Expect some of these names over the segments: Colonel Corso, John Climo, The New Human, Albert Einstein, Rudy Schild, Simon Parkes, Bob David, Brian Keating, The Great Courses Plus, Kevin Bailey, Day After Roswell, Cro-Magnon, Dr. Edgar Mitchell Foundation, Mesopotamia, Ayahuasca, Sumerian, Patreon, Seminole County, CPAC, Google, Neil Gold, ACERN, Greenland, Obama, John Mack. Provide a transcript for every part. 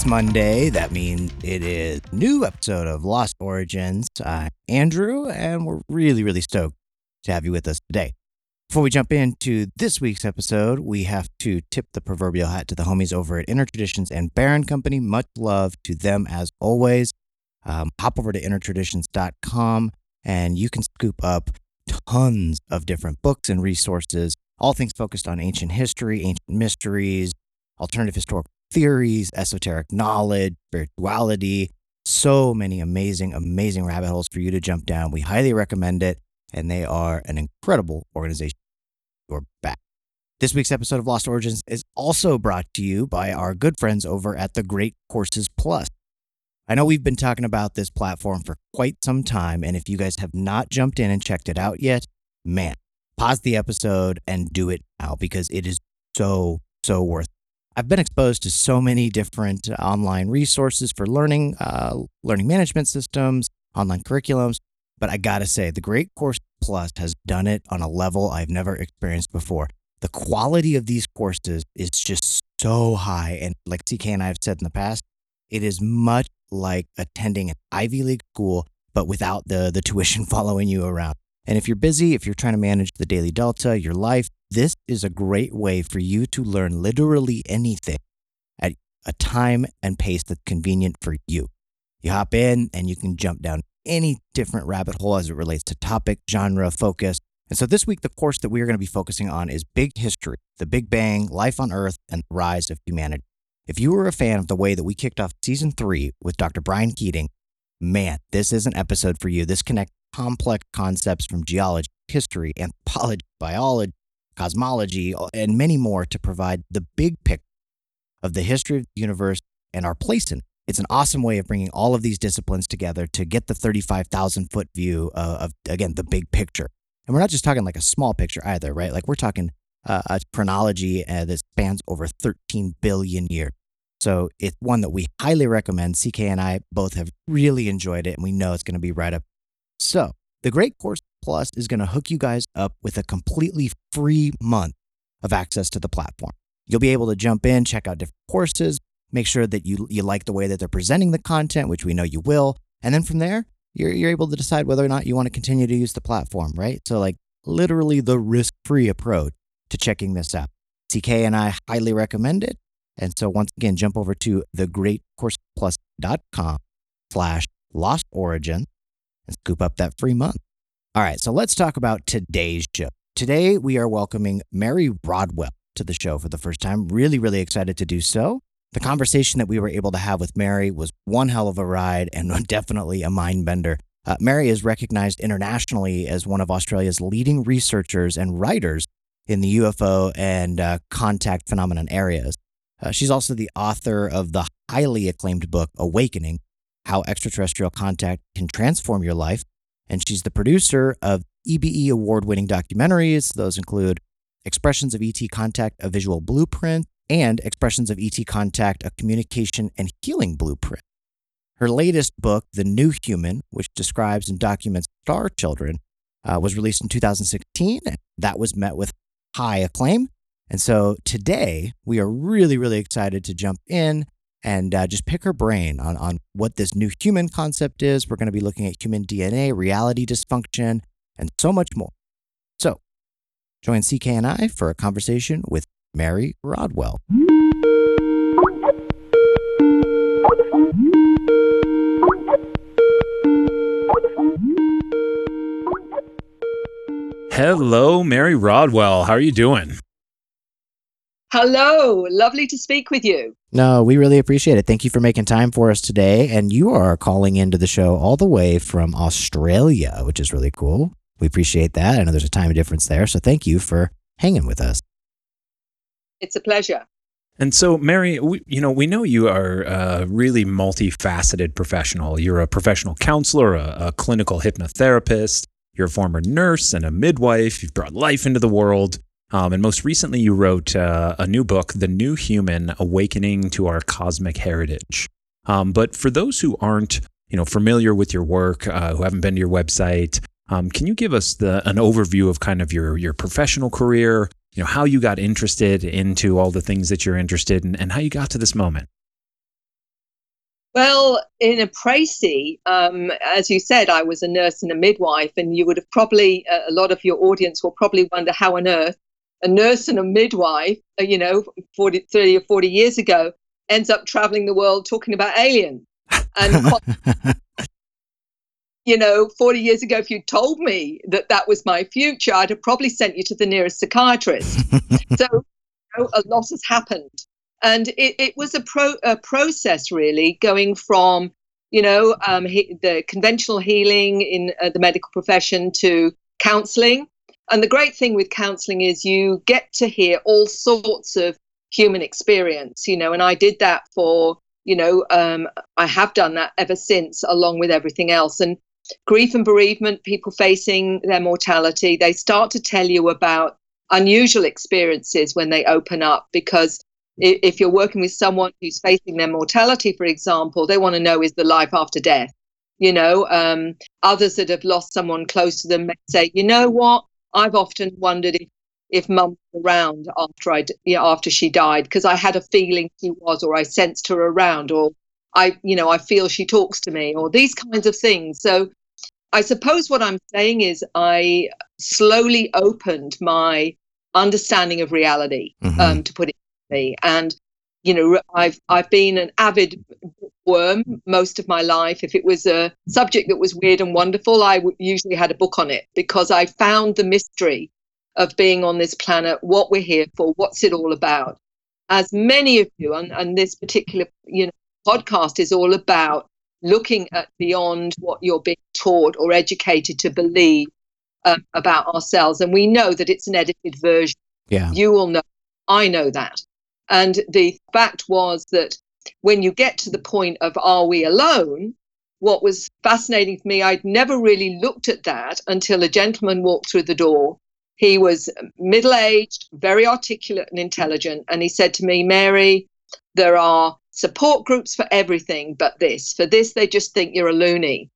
It's Monday. That means it is a new episode of Lost Origins. I'm Andrew, and we're really stoked to have you with us today. Before we jump into this week's episode, we have to tip the proverbial hat to the homies over at Inner Traditions and Baron Company. Much love to them as always. Hop over to innertraditions.com and you can scoop up tons of different books and resources, all things focused on ancient history, ancient mysteries, alternative historical theories, esoteric knowledge, spirituality. So many amazing rabbit holes for you to jump down. We highly recommend it, and they are an incredible organization. You're back. This week's episode of Lost Origins is also brought to you by our good friends over at The Great Courses Plus. I know we've been talking about this platform for quite some time, and if you guys have not jumped in and checked it out yet, man, pause the episode and do it now, because it is so worth it. I've been exposed to so many different online resources for learning, learning management systems, online curriculums, but I gotta say, The Great Course Plus has done it on a level I've never experienced before. The quality of these courses is just so high, and like CK and I have said in the past, it is much like attending an Ivy League school, but without the tuition following you around. And if you're busy, if you're trying to manage the daily delta, your life, this is a great way for you to learn literally anything at a time and pace that's convenient for you. You hop in and you can jump down any different rabbit hole as it relates to topic, genre, focus. And so this week, the course that we are going to be focusing on is Big History, the Big Bang, Life on Earth, and the Rise of Humanity. If you were a fan of the way that we kicked off season 3 with Dr. Brian Keating, man, this is an episode for you. This connects complex concepts from geology, history, anthropology, biology, cosmology, and many more to provide the big picture of the history of the universe and our place in it. It's an awesome way of bringing all of these disciplines together to get the 35,000-foot view of, again, the big picture. And we're not just talking like a small picture either, right? Like we're talking a chronology that spans over 13 billion years. So it's one that we highly recommend. CK and I both have really enjoyed it, and we know it's going to be right up. So The Great Course Plus is going to hook you guys up with a completely free month of access to the platform. You'll be able to jump in, check out different courses, make sure that you like the way that they're presenting the content, which we know you will. And then from there, you're able to decide whether or not you want to continue to use the platform, right? So like literally the risk-free approach to checking this out. CK and I highly recommend it. And so once again, jump over to thegreatcourseplus.com/lostorigin and scoop up that free month. All right, so let's talk about today's show. Today, we are welcoming Mary Rodwell to the show for the first time. Really excited to do so. The conversation that we were able to have with Mary was one hell of a ride and definitely a mind bender. Mary is recognized internationally as one of Australia's leading researchers and writers in the UFO and contact phenomenon areas. She's also the author of the highly acclaimed book, Awakening, How Extraterrestrial Contact Can Transform Your Life. And she's the producer of EBE award-winning documentaries. Those include Expressions of ET Contact, A Visual Blueprint, and Expressions of ET Contact, A Communication and Healing Blueprint. Her latest book, The New Human, which describes and documents star children, was released in 2016. That was met with high acclaim. And so today, we are really excited to jump in and just pick her brain on what this new human concept is. We're going to be looking at human DNA, reality dysfunction, and so much more. So join CK and I for a conversation with Mary Rodwell. Hello, Mary Rodwell. How are you doing? Hello, lovely to speak with you. No, we really appreciate it. Thank you for making time for us today. And you are calling into the show all the way from Australia, which is really cool. We appreciate that. I know there's a time difference there. So thank you for hanging with us. It's a pleasure. And so, Mary, we know you are a really multifaceted professional. You're a professional counselor, a clinical hypnotherapist. You're a former nurse and a midwife. You've brought life into the world. And most recently, you wrote a new book, The New Human, Awakening to Our Cosmic Heritage. But for those who aren't, familiar with your work, who haven't been to your website, can you give us an overview of kind of your professional career, how you got interested into all the things that you're interested in and how you got to this moment? Well, in a précis, as you said, I was a nurse and a midwife, and you would have probably, a lot of your audience will probably wonder how on earth a nurse and a midwife, 30 or 40 years ago, ends up traveling the world talking about aliens. And, 40 years ago, if you told me that was my future, I'd have probably sent you to the nearest psychiatrist. So a lot has happened. And it was a process, really, going from, the conventional healing in the medical profession to counseling. And the great thing with counseling is you get to hear all sorts of human experience, and I did that for, I have done that ever since, along with everything else. And grief and bereavement, people facing their mortality, they start to tell you about unusual experiences when they open up, because if you're working with someone who's facing their mortality, for example, they want to know, is the life after death? Others that have lost someone close to them may say, you know what? I've often wondered if mum was around after she died, because I had a feeling she was, or I sensed her around, or I feel she talks to me, or these kinds of things. So I suppose what I'm saying is I slowly opened my understanding of reality, to put it. And I've been an avid bookworm most of my life. If it was a subject that was weird and wonderful, I usually had a book on it, because I found the mystery of being on this planet, what we're here for, what's it all about. As many of you, and this particular podcast is all about looking at beyond what you're being taught or educated to believe about ourselves. And we know that it's an edited version. Yeah, you all know, I know that. And the fact was that when you get to the point of, are we alone? What was fascinating for me, I'd never really looked at that until a gentleman walked through the door. He was middle-aged, very articulate and intelligent. And he said to me, Mary, there are support groups for everything but this. For this, they just think you're a loony.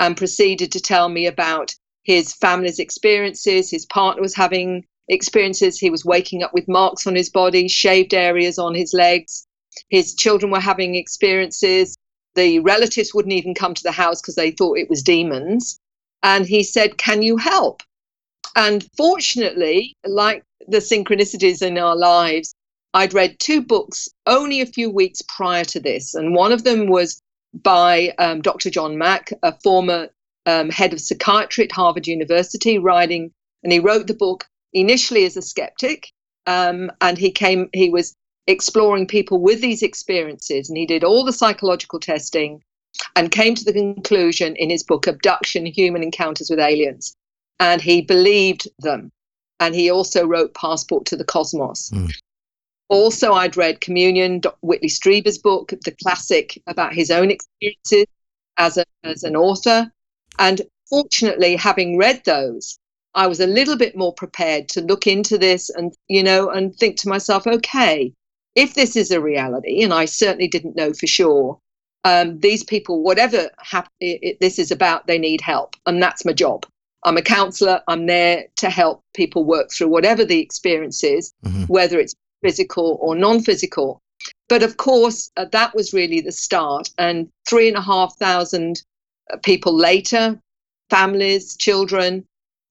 And proceeded to tell me about his family's experiences. His partner was having experiences. He was waking up with marks on his body, shaved areas on his legs. His children were having experiences. The relatives wouldn't even come to the house because they thought it was demons. And he said, can you help? And fortunately, like the synchronicities in our lives, I'd read two books only a few weeks prior to this. And one of them was by Dr. John Mack, a former head of psychiatry at Harvard University, and he wrote the book initially as a skeptic, and he was exploring people with these experiences, and he did all the psychological testing and came to the conclusion in his book, Abduction, Human Encounters with Aliens, and he believed them. And he also wrote Passport to the Cosmos. Mm. Also, I'd read Communion, Whitley Strieber's book, the classic about his own experiences as an author. And fortunately, having read those, I was a little bit more prepared to look into this and, and think to myself, okay, if this is a reality, and I certainly didn't know for sure, these people, whatever this is about, they need help. And that's my job. I'm a counselor. I'm there to help people work through whatever the experience is, whether it's physical or non-physical. But of course, that was really the start. And 3,500 people later, families, children,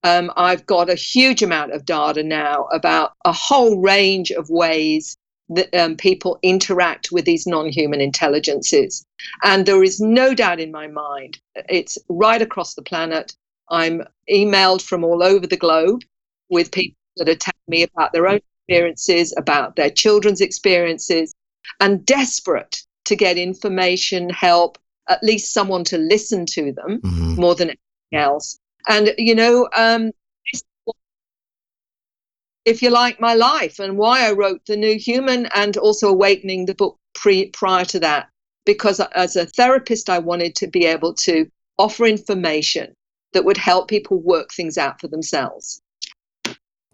I've got a huge amount of data now about a whole range of ways that people interact with these non-human intelligences. And there is no doubt in my mind, it's right across the planet. I'm emailed from all over the globe with people that are telling me about their own experiences, about their children's experiences, and desperate to get information, help, at least someone to listen to them more than anything else. And, if you like, my life and why I wrote The New Human and also Awakening, the book prior to that, because as a therapist, I wanted to be able to offer information that would help people work things out for themselves.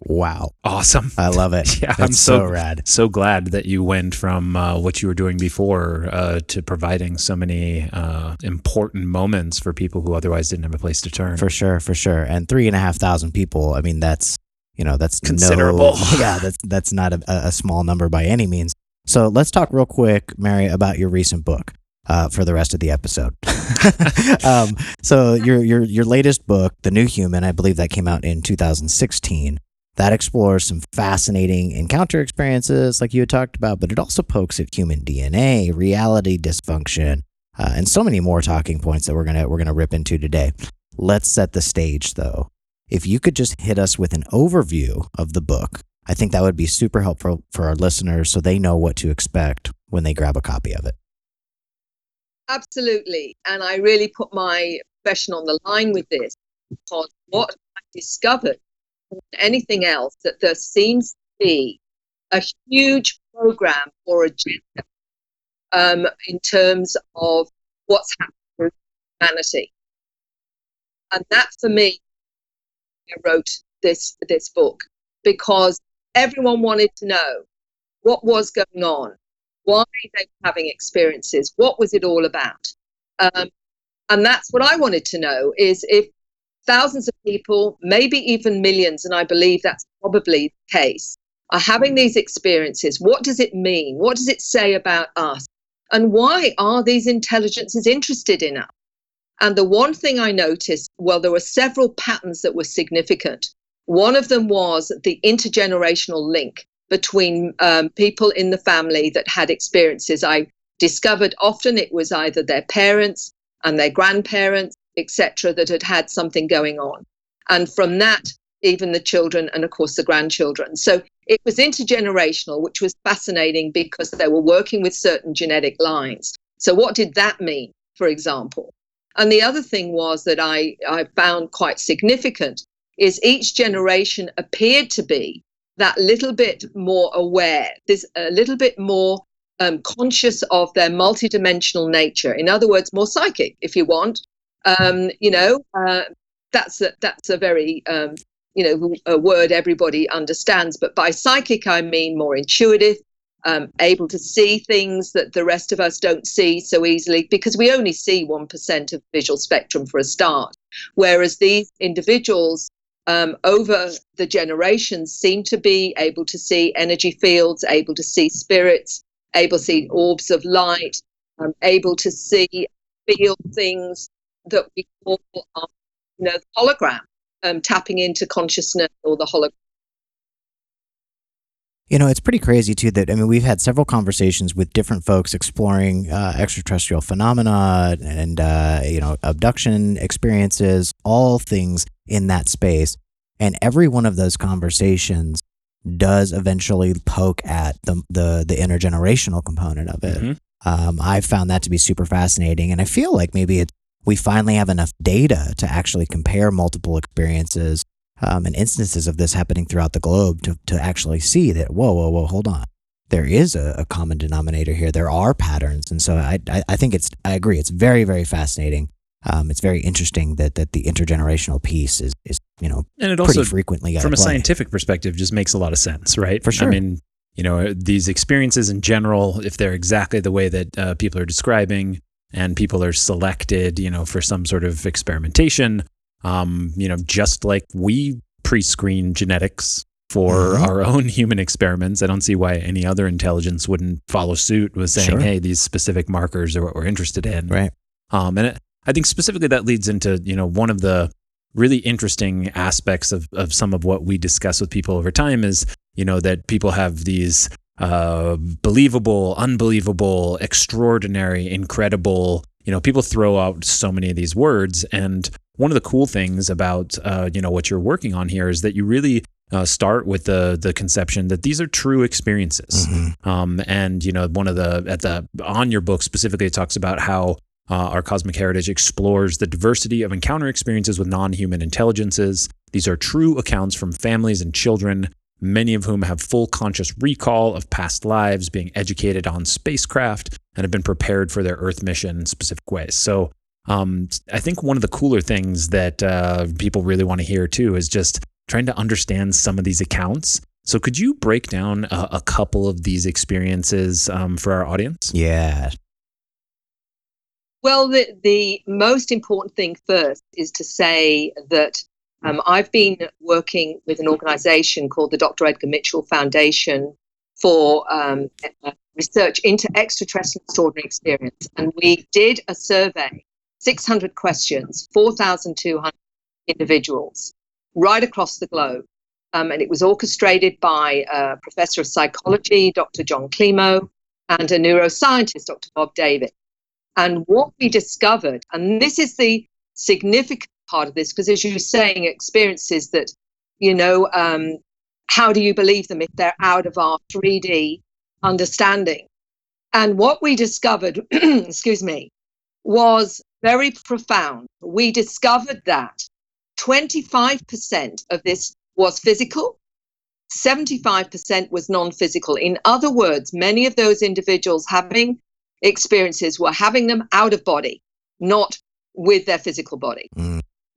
Wow. Awesome. I love it. Yeah, I'm so rad. So glad that you went from what you were doing before to providing so many important moments for people who otherwise didn't have a place to turn. For sure. For sure. And 3,500 people. I mean, that's, that's considerable. Yeah. That's not a small number by any means. So let's talk real quick, Mary, about your recent book. for the rest of the episode. So your latest book, The New Human, I believe that came out in 2016. That explores some fascinating encounter experiences like you had talked about, but it also pokes at human DNA, reality dysfunction, and so many more talking points that we're gonna rip into today. Let's set the stage, though. If you could just hit us with an overview of the book, I think that would be super helpful for our listeners so they know what to expect when they grab a copy of it. Absolutely. And I really put my profession on the line with this, because what I discovered, anything else, that there seems to be a huge program or agenda in terms of what's happening to humanity. And that, for me, I wrote this book, because everyone wanted to know what was going on, why they were having experiences, what was it all about. And that's what I wanted to know, is if thousands of people, maybe even millions, and I believe that's probably the case, are having these experiences. What does it mean? What does it say about us? And why are these intelligences interested in us? And the one thing I noticed, well, there were several patterns that were significant. One of them was the intergenerational link between people in the family that had experiences. I discovered often it was either their parents and their grandparents, etc., that had had something going on. And from that, even the children and, of course, the grandchildren. So it was intergenerational, which was fascinating because they were working with certain genetic lines. So what did that mean, for example? And the other thing was that I found quite significant is each generation appeared to be that little bit more aware, this a little bit more conscious of their multidimensional nature. In other words, more psychic, if you want. That's a very, a word everybody understands. But by psychic, I mean more intuitive, able to see things that the rest of us don't see so easily, because we only see 1% of the visual spectrum for a start. Whereas these individuals over the generations seem to be able to see energy fields, able to see spirits, able to see orbs of light, able to see, feel things that we call the hologram, tapping into consciousness or the hologram. You know, it's pretty crazy, too, that, I mean, we've had several conversations with different folks exploring extraterrestrial phenomena and, abduction experiences, all things in that space. And every one of those conversations does eventually poke at the intergenerational component of it. Mm-hmm. I found that to be super fascinating. And I feel like maybe we finally have enough data to actually compare multiple experiences and instances of this happening throughout the globe to actually see that, whoa, hold on. There is a common denominator here. There are patterns. And so I think I agree. It's very, very fascinating. It's very interesting that the intergenerational piece is pretty frequently. From a scientific perspective, just makes a lot of sense, right? For sure. I mean, these experiences in general, if they're exactly the way that people are describing and people are selected, for some sort of experimentation, just like we pre-screen genetics for our own human experiments, I don't see why any other intelligence wouldn't follow suit with saying, hey, these specific markers are what we're interested in. Right. I think specifically that leads into, one of the really interesting aspects of some of what we discuss with people over time is, that people have these believable, unbelievable, extraordinary, incredible, people throw out so many of these words. And one of the cool things about, what you're working on here is that you really start with the conception that these are true experiences. Mm-hmm. On your book specifically, it talks about how our cosmic heritage explores the diversity of encounter experiences with non-human intelligences. These are true accounts from families and children, many of whom have full conscious recall of past lives, being educated on spacecraft, and have been prepared for their Earth mission in specific ways. So I think one of the cooler things that people really want to hear too is just trying to understand some of these accounts. So could you break down a couple of these experiences for our audience? Yeah. Well, the most important thing first is to say that I've been working with an organization called the Dr. Edgar Mitchell Foundation for research into extraterrestrial experience, and we did a survey, 600 questions, 4,200 individuals right across the globe. And it was orchestrated by a professor of psychology, Dr. John Climo, and a neuroscientist, Dr. Bob David. And what we discovered, and this is the significant part of this, because as you were saying, experiences that, you know, how do you believe them if they're out of our 3D understanding? And what we discovered, excuse me, was very profound. We discovered that 25% of this was physical, 75% was non-physical. In other words, many of those individuals having experiences were having them out of body, not with their physical body.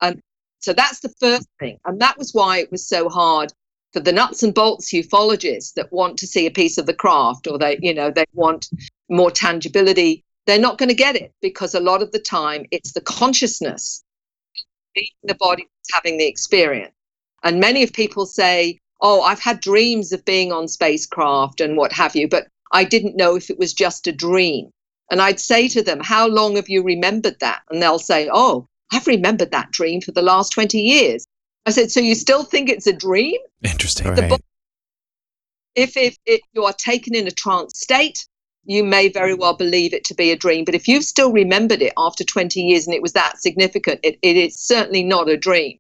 And so that's the first thing. And that was why it was so hard for the nuts and bolts ufologists that want to see a piece of the craft, or they, you know, they want more tangibility. They're not going to get it, because a lot of the time it's the consciousness, the body having the experience. And many of people say, oh, I've had dreams of being on spacecraft and what have you, but I didn't know if it was just a dream. And I'd say to them, how long have you remembered that? And they'll say, oh, I've remembered that dream for the last 20 years. I said, so you still think it's a dream? Interesting. Right. If you are taken in a trance state, you may very well believe it to be a dream. But if you've still remembered it after 20 years and it was that significant, it is certainly not a dream.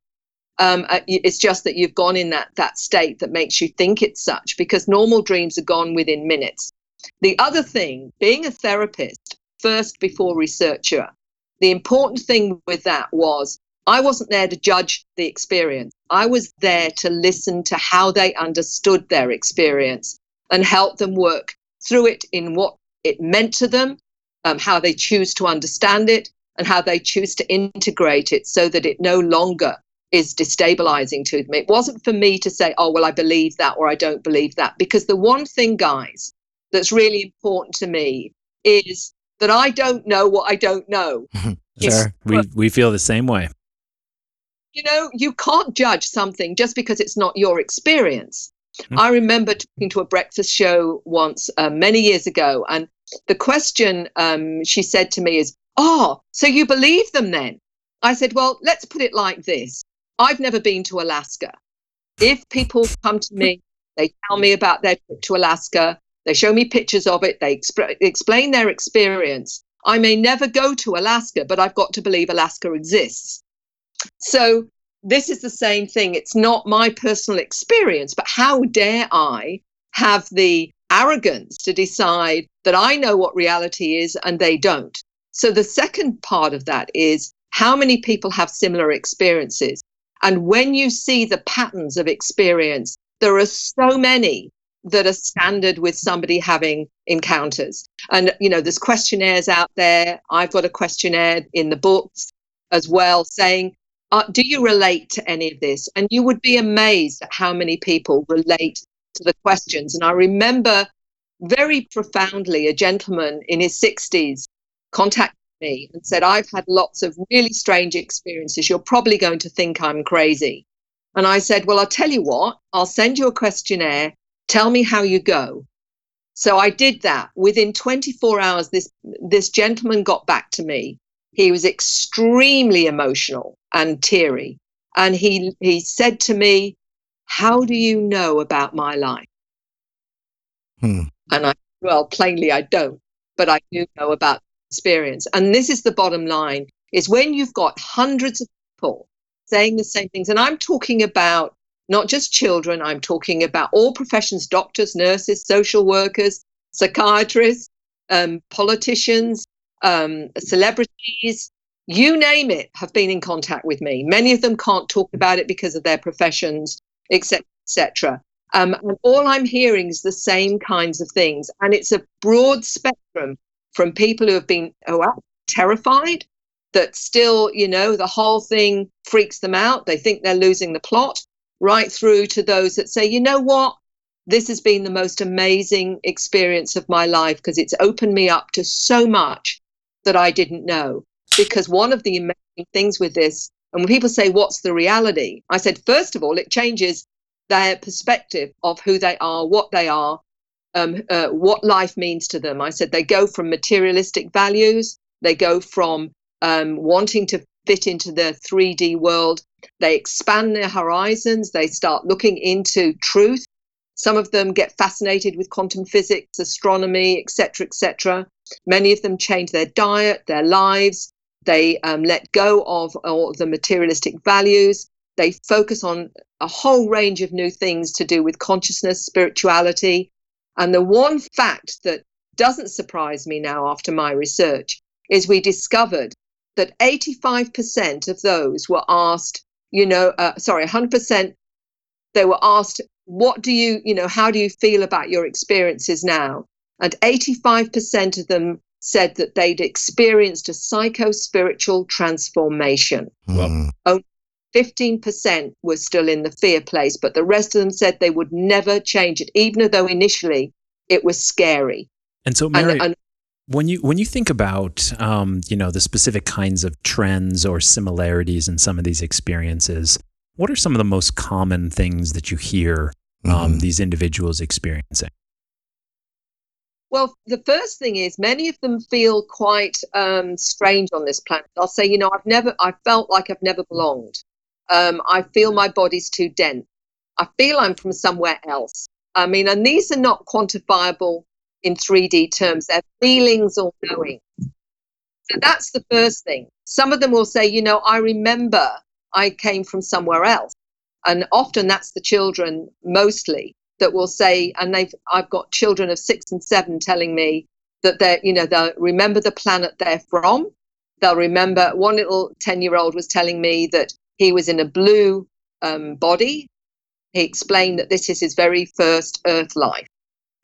It's just that you've gone in that state that makes you think it's such, because normal dreams are gone within minutes. The other thing, being a therapist first before researcher, the important thing with that was I wasn't there to judge the experience. I was there to listen to how they understood their experience and help them work through it in what it meant to them, how they choose to understand it, and how they choose to integrate it so that it no longer is destabilizing to them. It wasn't for me to say, oh, well, I believe that or I don't believe that. Because the one thing, guys, that's really important to me is that I don't know what I don't know. Sure. We feel the same way. You know, you can't judge something just because it's not your experience. Mm-hmm. I remember talking to a breakfast show once many years ago, and the question she said to me is, oh, so you believe them then? I said, well, let's put it like this. I've never been to Alaska. If people come to me, they tell me about their trip to Alaska, they show me pictures of it, they explain their experience. I may never go to Alaska, but I've got to believe Alaska exists. So this is the same thing. It's not my personal experience, but how dare I have the arrogance to decide that I know what reality is and they don't? So the second part of that is, how many people have similar experiences? And when you see the patterns of experience, there are so many that are standard with somebody having encounters. And, you know, there's questionnaires out there. I've got a questionnaire in the books as well saying, do you relate to any of this? And you would be amazed at how many people relate to the questions. And I remember very profoundly a gentleman in his 60s contacted me and said, I've had lots of really strange experiences. You're probably going to think I'm crazy. And I said, well, I'll tell you what, I'll send you a questionnaire. Tell me how you go. So I did that. Within 24 hours, this gentleman got back to me. He was extremely emotional and teary. And he said to me, how do you know about my life? And I, well, plainly I don't, but I do know about experience. And this is the bottom line, is when you've got hundreds of people saying the same things, and I'm talking about not just children, I'm talking about all professions, doctors, nurses, social workers, psychiatrists, politicians, celebrities, you name it, have been in contact with me. Many of them can't talk about it because of their professions, etc., etc. And all I'm hearing is the same kinds of things. And it's a broad spectrum from people who have been terrified, that still, you know, the whole thing freaks them out. They think they're losing the plot, right through to those that say, you know what, this has been the most amazing experience of my life because it's opened me up to so much that I didn't know. Because one of the amazing things with this, and when people say, what's the reality? I said, first of all, it changes their perspective of who they are, what they are, what life means to them. I said they go from materialistic values, they go from wanting to fit into the 3D world, they expand their horizons, they start looking into truth. Some of them get fascinated with quantum physics, astronomy, etc., etc. Many of them change their diet, their lives. They let go of all the materialistic values. They focus on a whole range of new things to do with consciousness, spirituality. And the one fact that doesn't surprise me now after my research is we discovered that 85% of those were asked, 100%, they were asked, what do you, how do you feel about your experiences now? And 85% of them said that they'd experienced a psycho-spiritual transformation. Wow. Only 15% were still in the fear place, but the rest of them said they would never change it, even though initially it was scary. And so, Mary, when you think about the specific kinds of trends or similarities in some of these experiences, what are some of the most common things that you hear these individuals experiencing? Well, the first thing is many of them feel quite strange on this planet. I'll say, I felt like I've never belonged. I feel my body's too dense. I feel I'm from somewhere else. I mean, and these are not quantifiable in 3D terms. They're feelings or knowing. So that's the first thing. Some of them will say, I remember I came from somewhere else. And often that's the children mostly that will say, and I've got children of 6 and 7 telling me that they'll remember the planet they're from. They'll remember, one little 10-year-old was telling me that he was in a blue body. He explained that this is his very first Earth life.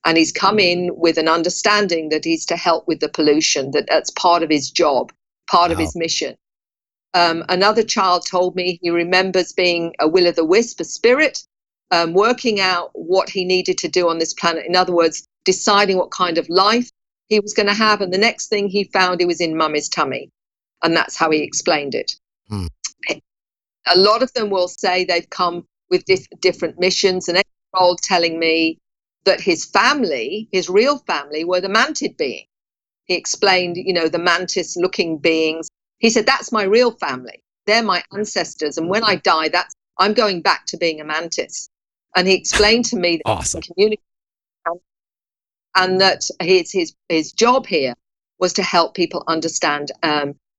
And he's come in with an understanding that he's to help with the pollution, that's part of his job, part of his mission. Another child told me he remembers being a will-o'-the-wisp, a spirit, working out what he needed to do on this planet. In other words, deciding what kind of life he was going to have. And the next thing he found, he was in mummy's tummy. And that's how he explained it. Hmm. A lot of them will say they've come with different missions. An 8-year-old telling me that his family, his real family, were the mantid being. He explained, the mantis-looking beings. He said, that's my real family. They're my ancestors. And when I die, I'm going back to being a mantis. And he explained to me that awesome. He communicated and that his job here was to help people understand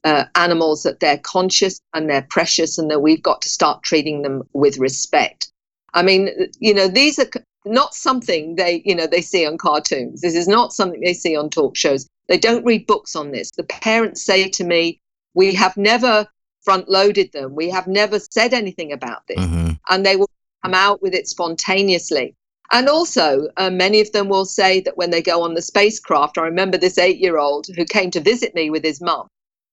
animals, that they're conscious and they're precious and that we've got to start treating them with respect. I mean, these are not something they see on cartoons. This is not something they see on talk shows. They don't read books on this. The parents say to me, we have never front-loaded them. We have never said anything about this. Mm-hmm. And they will come out with it spontaneously. And also, many of them will say that when they go on the spacecraft, I remember this 8-year-old who came to visit me with his mum,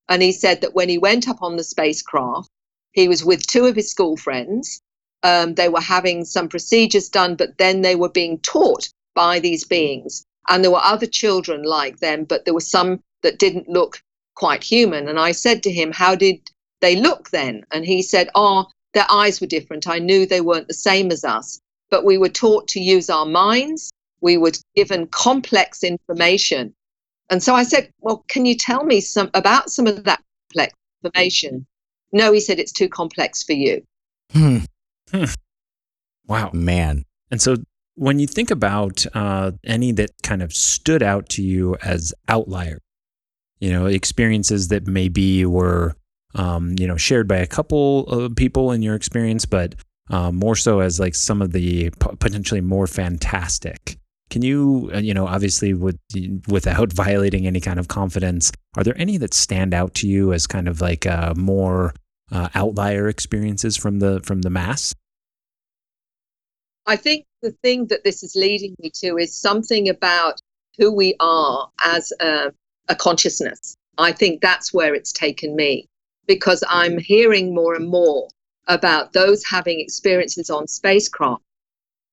and he said that when he went up on the spacecraft, he was with 2 of his school friends. They were having some procedures done, but then they were being taught by these beings. And there were other children like them, but there were some that didn't look quite human. And I said to him, how did they look then? And he said, their eyes were different. I knew they weren't the same as us, but we were taught to use our minds. We were given complex information. And so I said, well, can you tell me about some of that complex information? No, he said, it's too complex for you. Wow, man. And so when you think about any that kind of stood out to you as outliers, experiences that maybe were shared by a couple of people in your experience, but more so as like some of the potentially more fantastic. Can you, obviously without violating any kind of confidence, are there any that stand out to you as kind of like more outlier experiences from the mass? I think the thing that this is leading me to is something about who we are as a consciousness. I think that's where it's taken me. Because I'm hearing more and more about those having experiences on spacecraft,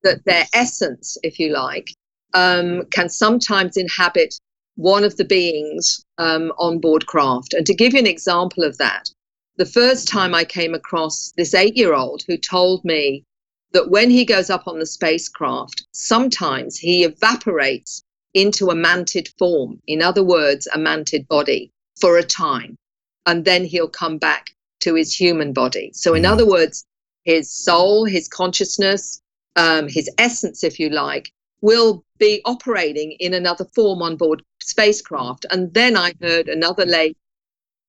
that their essence, if you like, can sometimes inhabit one of the beings on board craft. And to give you an example of that, the first time I came across this 8-year-old who told me that when he goes up on the spacecraft, sometimes he evaporates into a mantid form, in other words, a mantid body for a time, and then he'll come back to his human body. So in other words, his soul, his consciousness, his essence, if you like, will be operating in another form on board spacecraft. And then I heard another lady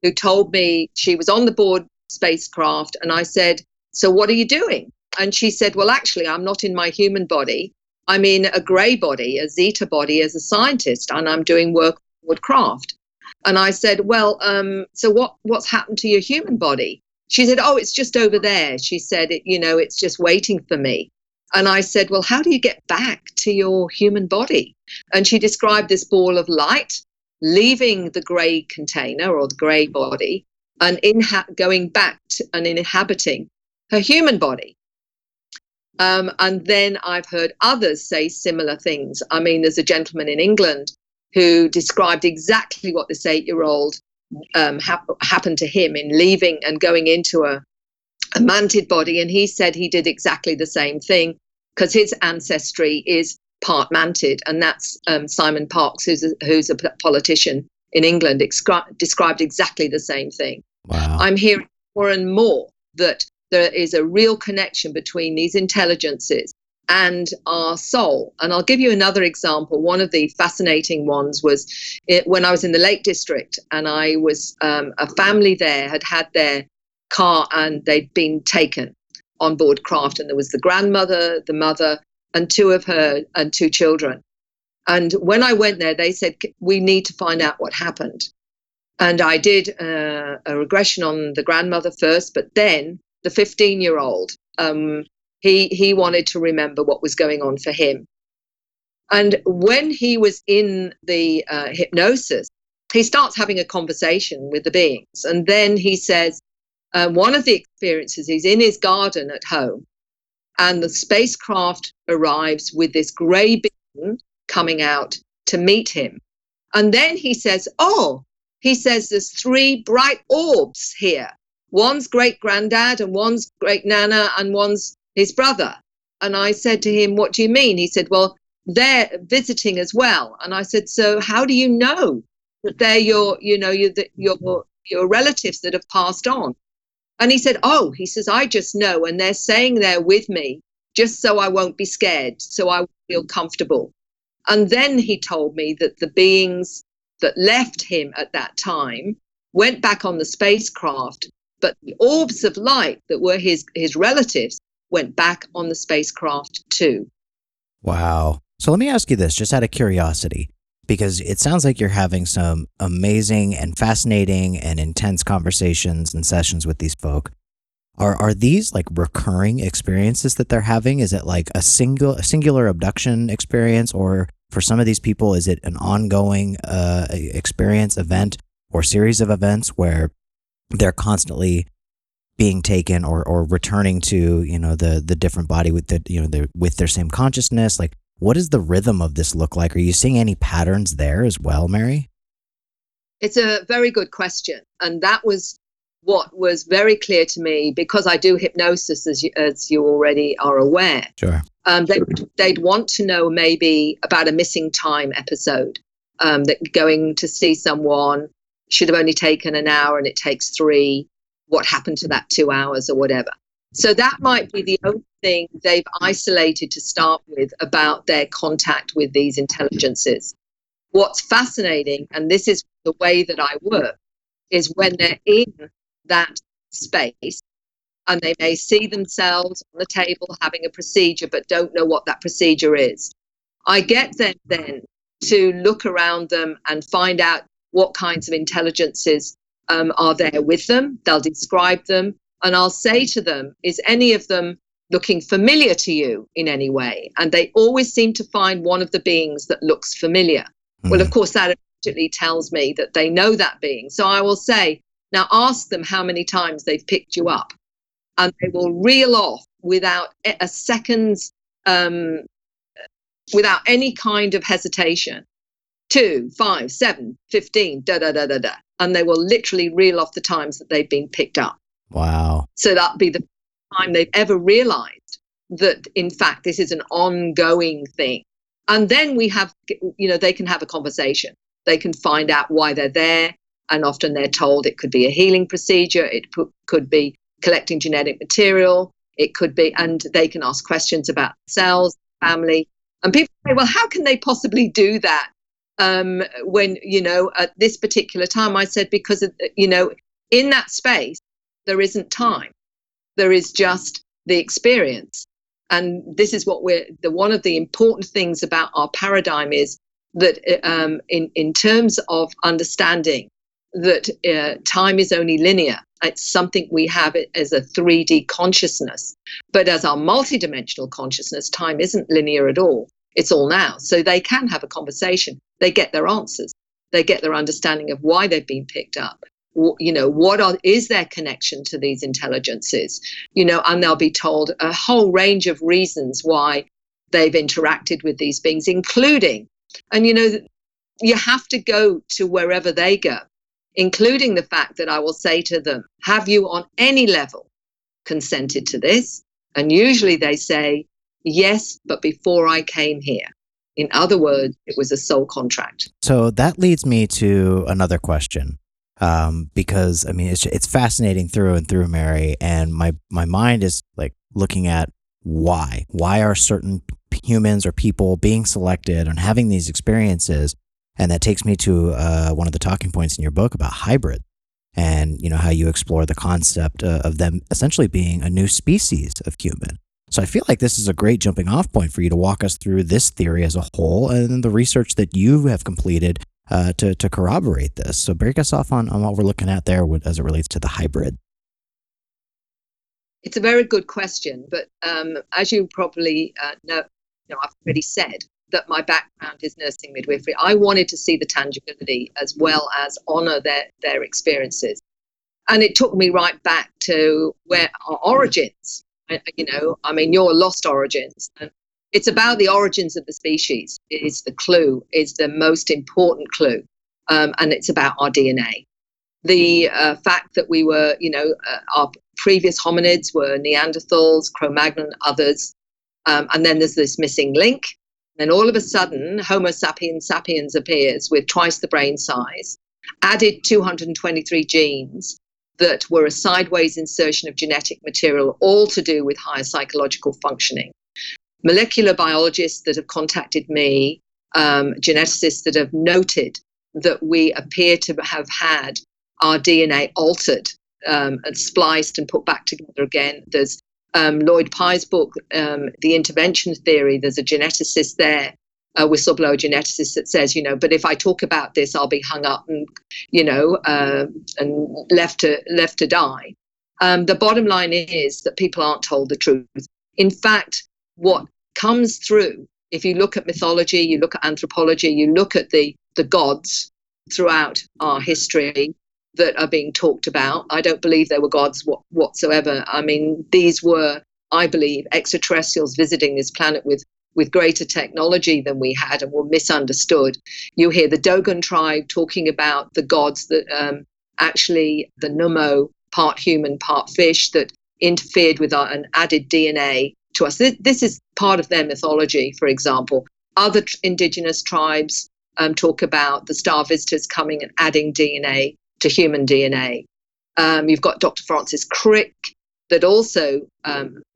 who told me she was on the board spacecraft, and I said, so what are you doing? And she said, well, actually, I'm not in my human body. I'm in a grey body, a zeta body as a scientist, and I'm doing work on board craft. And I said, well, so what's happened to your human body? She said, oh, it's just over there. She said, it's just waiting for me. And I said, well, how do you get back to your human body? And she described this ball of light leaving the grey container or the grey body and going back to and inhabiting her human body. And then I've heard others say similar things. I mean, there's a gentleman in England who described exactly what this 8-year-old happened to him in leaving and going into a mantid body. And he said he did exactly the same thing because his ancestry is part mantid. And that's Simon Parkes, who's a politician in England, described exactly the same thing. Wow. I'm hearing more and more that there is a real connection between these intelligences and our soul. And I'll give you another example. One of the fascinating ones was when I was in the Lake District, and I was a family there had had their car and they'd been taken on board craft, and there was the grandmother, the mother, and two children. And when I went there, they said, we need to find out what happened. And I did a regression on the grandmother first, but then the 15-year-old, he wanted to remember what was going on for him. And when he was in the hypnosis, he starts having a conversation with the beings. And then he says, one of the experiences, he's in his garden at home, and the spacecraft arrives with this grey being coming out to meet him. And then he says, there's 3 bright orbs here. One's great-granddad and one's great-nana and one's his brother. And I said to him, what do you mean? He said, well, they're visiting as well. And I said, so how do you know that they're your relatives that have passed on? And he said, I just know. And they're saying they're with me just so I won't be scared, so I feel comfortable. And then he told me that the beings that left him at that time went back on the spacecraft, but the orbs of light that were his relatives went back on the spacecraft too. Wow. So let me ask you this, just out of curiosity, because it sounds like you're having some amazing and fascinating and intense conversations and sessions with these folk. Are these like recurring experiences that they're having? Is it like a singular abduction experience, or for some of these people, is it an ongoing experience, event, or series of events where they're constantly being taken or returning to, the different body with with their same consciousness? Like, what does the rhythm of this look like? Are you seeing any patterns there as well, Mary? It's a very good question. And that was what was very clear to me, because I do hypnosis, as you already are aware. Sure. They'd want to know maybe about a missing time episode, that going to see someone should have only taken an hour and it takes 3. What happened to that 2 hours or whatever? So that might be the only thing they've isolated to start with about their contact with these intelligences. What's fascinating, and this is the way that I work, is when they're in that space and they may see themselves on the table having a procedure but don't know what that procedure is, I get them then to look around them and find out what kinds of intelligences are there with them. They'll describe them, and I'll say to them, is any of them looking familiar to you in any way? And they always seem to find one of the beings that looks familiar. Mm-hmm. Well, of course, that immediately tells me that they know that being. So I will say, now ask them how many times they've picked you up. And they will reel off without a second's, without any kind of hesitation. 2, 5, 7, 15, da-da-da-da-da. And they will literally reel off the times that they've been picked up. Wow. So that'll be the time they've ever realized that, in fact, this is an ongoing thing. And then we have, you know, they can have a conversation. They can find out why they're there. And often they're told it could be a healing procedure. It could be collecting genetic material. It could be, and they can ask questions about themselves, family. And people say, well, how can they possibly do that when, you know, at this particular time? I said, because, you know, in that space, there isn't time. There is just the experience. And this is what we're, one of the important things about our paradigm is that in terms of understanding that time is only linear. It's something we have it as a 3D consciousness. But as our multidimensional consciousness, time isn't linear at all. It's all now. So they can have a conversation. They get their answers. They get their understanding of why they've been picked up. You know, what is their connection to these intelligences? You know, and they'll be told a whole range of reasons why they've interacted with these beings, including, and you know, you have to go to wherever they go, including the fact that I will say to them, have you on any level consented to this? And usually they say, yes, but before I came here. In other words, it was a soul contract. So that leads me to another question. Because I mean, it's fascinating through and through, Mary, and my mind is like looking at why are certain humans or people being selected and having these experiences, and that takes me to one of the talking points in your book about hybrid, and you know how you explore the concept of them essentially being a new species of human. So I feel like this is a great jumping off point for you to walk us through this theory as a whole and the research that you have completed to corroborate this. So break us off on what we're looking at there as it relates to the hybrid. It's a very good question, but as you probably know, you know, I've already said that my background is nursing midwifery. I wanted to see the tangibility as well as honor their experiences. And it took me right back to where our origins, you know, I mean, your lost origins. And it's about the origins of the species. It is the clue, is the most important clue. And it's about our DNA. The fact that we were, you know, our previous hominids were Neanderthals, Cro-Magnon, others. And then there's this missing link. Then all of a sudden, Homo sapiens sapiens appears with twice the brain size, added 223 genes that were a sideways insertion of genetic material, all to do with higher psychological functioning. Molecular biologists that have contacted me, geneticists that have noted that we appear to have had our DNA altered and spliced and put back together again. There's Lloyd Pye's book, The Intervention Theory. There's a geneticist there, a whistleblower geneticist that says, you know, but if I talk about this, I'll be hung up and, you know, and left to die. The bottom line is that people aren't told the truth. In fact, what comes through, if you look at mythology, you look at anthropology, you look at the gods throughout our history that are being talked about. I don't believe there were gods whatsoever. I mean, these were, I believe, extraterrestrials visiting this planet with greater technology than we had and were misunderstood. You hear the Dogon tribe talking about the gods that actually the Numo, part human, part fish, that interfered with our, and added DNA to us. This is part of their mythology, for example. Other indigenous tribes talk about the star visitors coming and adding DNA to human DNA. You've got Dr. Francis Crick that also,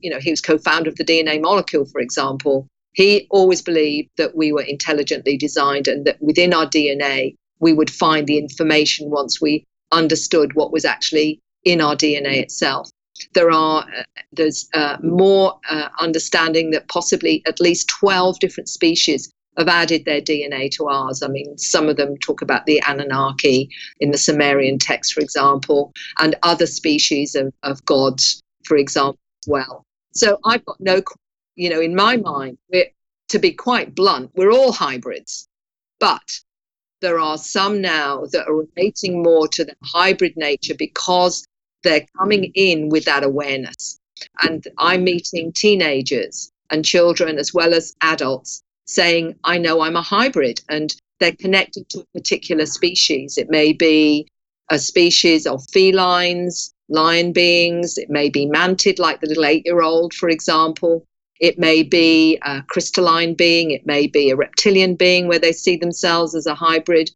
you know, he was co-founder of the DNA molecule, for example. He always believed that we were intelligently designed and that within our DNA, we would find the information once we understood what was actually in our DNA itself. There's more understanding that possibly at least 12 different species have added their DNA to ours. I mean, some of them talk about the Anunnaki in the Sumerian text, for example, and other species of gods, for example, as well. So I've got no, you know, in my mind, to be quite blunt, we're all hybrids, but there are some now that are relating more to the hybrid nature because they're coming in with that awareness. And I'm meeting teenagers and children as well as adults saying, I know I'm a hybrid, and they're connected to a particular species. It may be a species of felines, lion beings, it may be mantid, like the little 8-year-old, for example. It may be a crystalline being. It may be a reptilian being where they see themselves as a hybrid.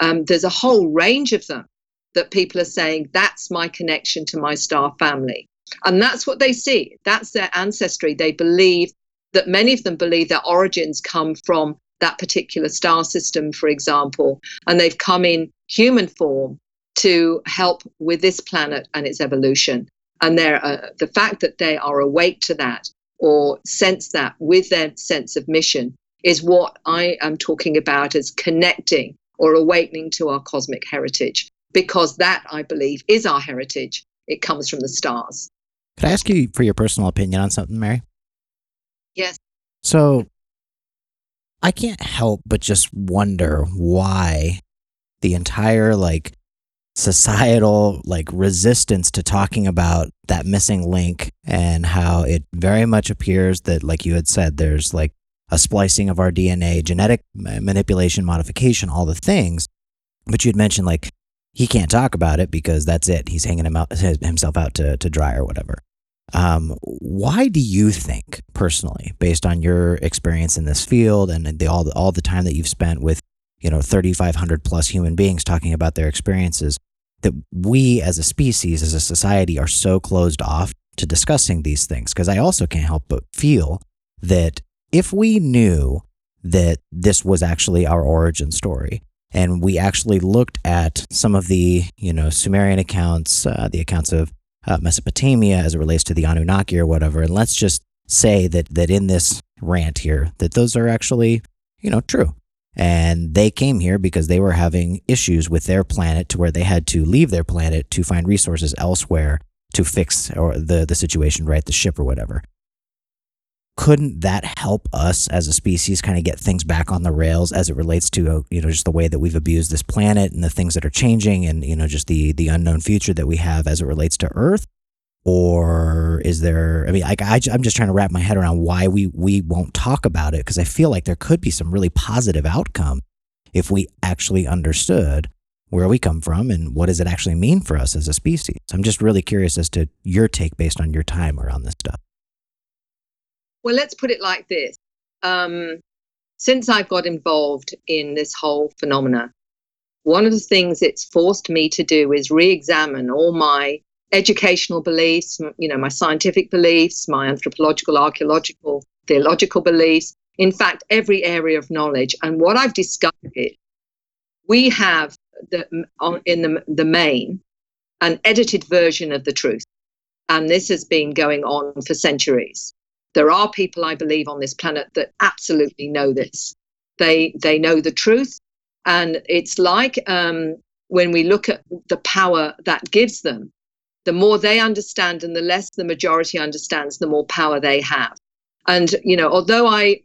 There's a whole range of them that people are saying, that's my connection to my star family. And that's what they see. That's their ancestry. They believe that many of them believe their origins come from that particular star system, for example, and they've come in human form to help with this planet and its evolution. And the fact that they are awake to that or sense that with their sense of mission is what I am talking about as connecting or awakening to our cosmic heritage, because that, I believe, is our heritage. It comes from the stars. Could I ask you for your personal opinion on something, Mary? Yes. So I can't help but just wonder why the entire societal resistance to talking about that missing link, and how it very much appears that, like you had said, there's a splicing of our DNA, genetic manipulation, modification, all the things. But you'd mentioned he can't talk about it because that's it. He's hanging himself out to dry or whatever. Why do you think, personally, based on your experience in this field and all the time that you've spent with 3,500 plus human beings talking about their experiences, that we as a species, as a society, are so closed off to discussing these things? Because I also can't help but feel that if we knew that this was actually our origin story, and we actually looked at some of the Sumerian accounts, the accounts of Mesopotamia as it relates to the Anunnaki or whatever, and let's just say that in this rant here, that those are actually true. And they came here because they were having issues with their planet, to where they had to leave their planet to find resources elsewhere to fix or the situation, right? The ship or whatever. Couldn't that help us as a species kind of get things back on the rails as it relates to, just the way that we've abused this planet and the things that are changing and, just the unknown future that we have as it relates to Earth? Or is there, I'm just trying to wrap my head around why we won't talk about it, because I feel like there could be some really positive outcome if we actually understood where we come from and what does it actually mean for us as a species. I'm just really curious as to your take based on your time around this stuff. Well, let's put it like this. Since I got involved in this whole phenomena, one of the things it's forced me to do is re-examine all my educational beliefs, my scientific beliefs, my anthropological, archaeological, theological beliefs, in fact, every area of knowledge. And what I've discovered is we have in the main an edited version of the truth. And this has been going on for centuries. There are people, I believe, on this planet that absolutely know this. They know the truth. And it's when we look at the power that gives them, the more they understand and the less the majority understands, the more power they have. And, although I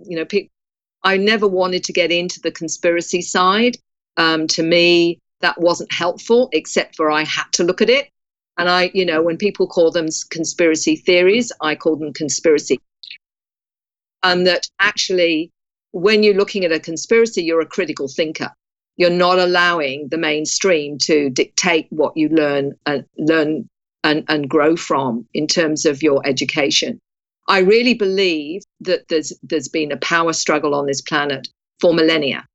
never wanted to get into the conspiracy side, to me, that wasn't helpful, except for I had to look at it. And I, when people call them conspiracy theories, I call them conspiracy. And that actually, when you're looking at a conspiracy, you're a critical thinker. You're not allowing the mainstream to dictate what you learn and grow from in terms of your education. I really believe that there's been a power struggle on this planet for millennia.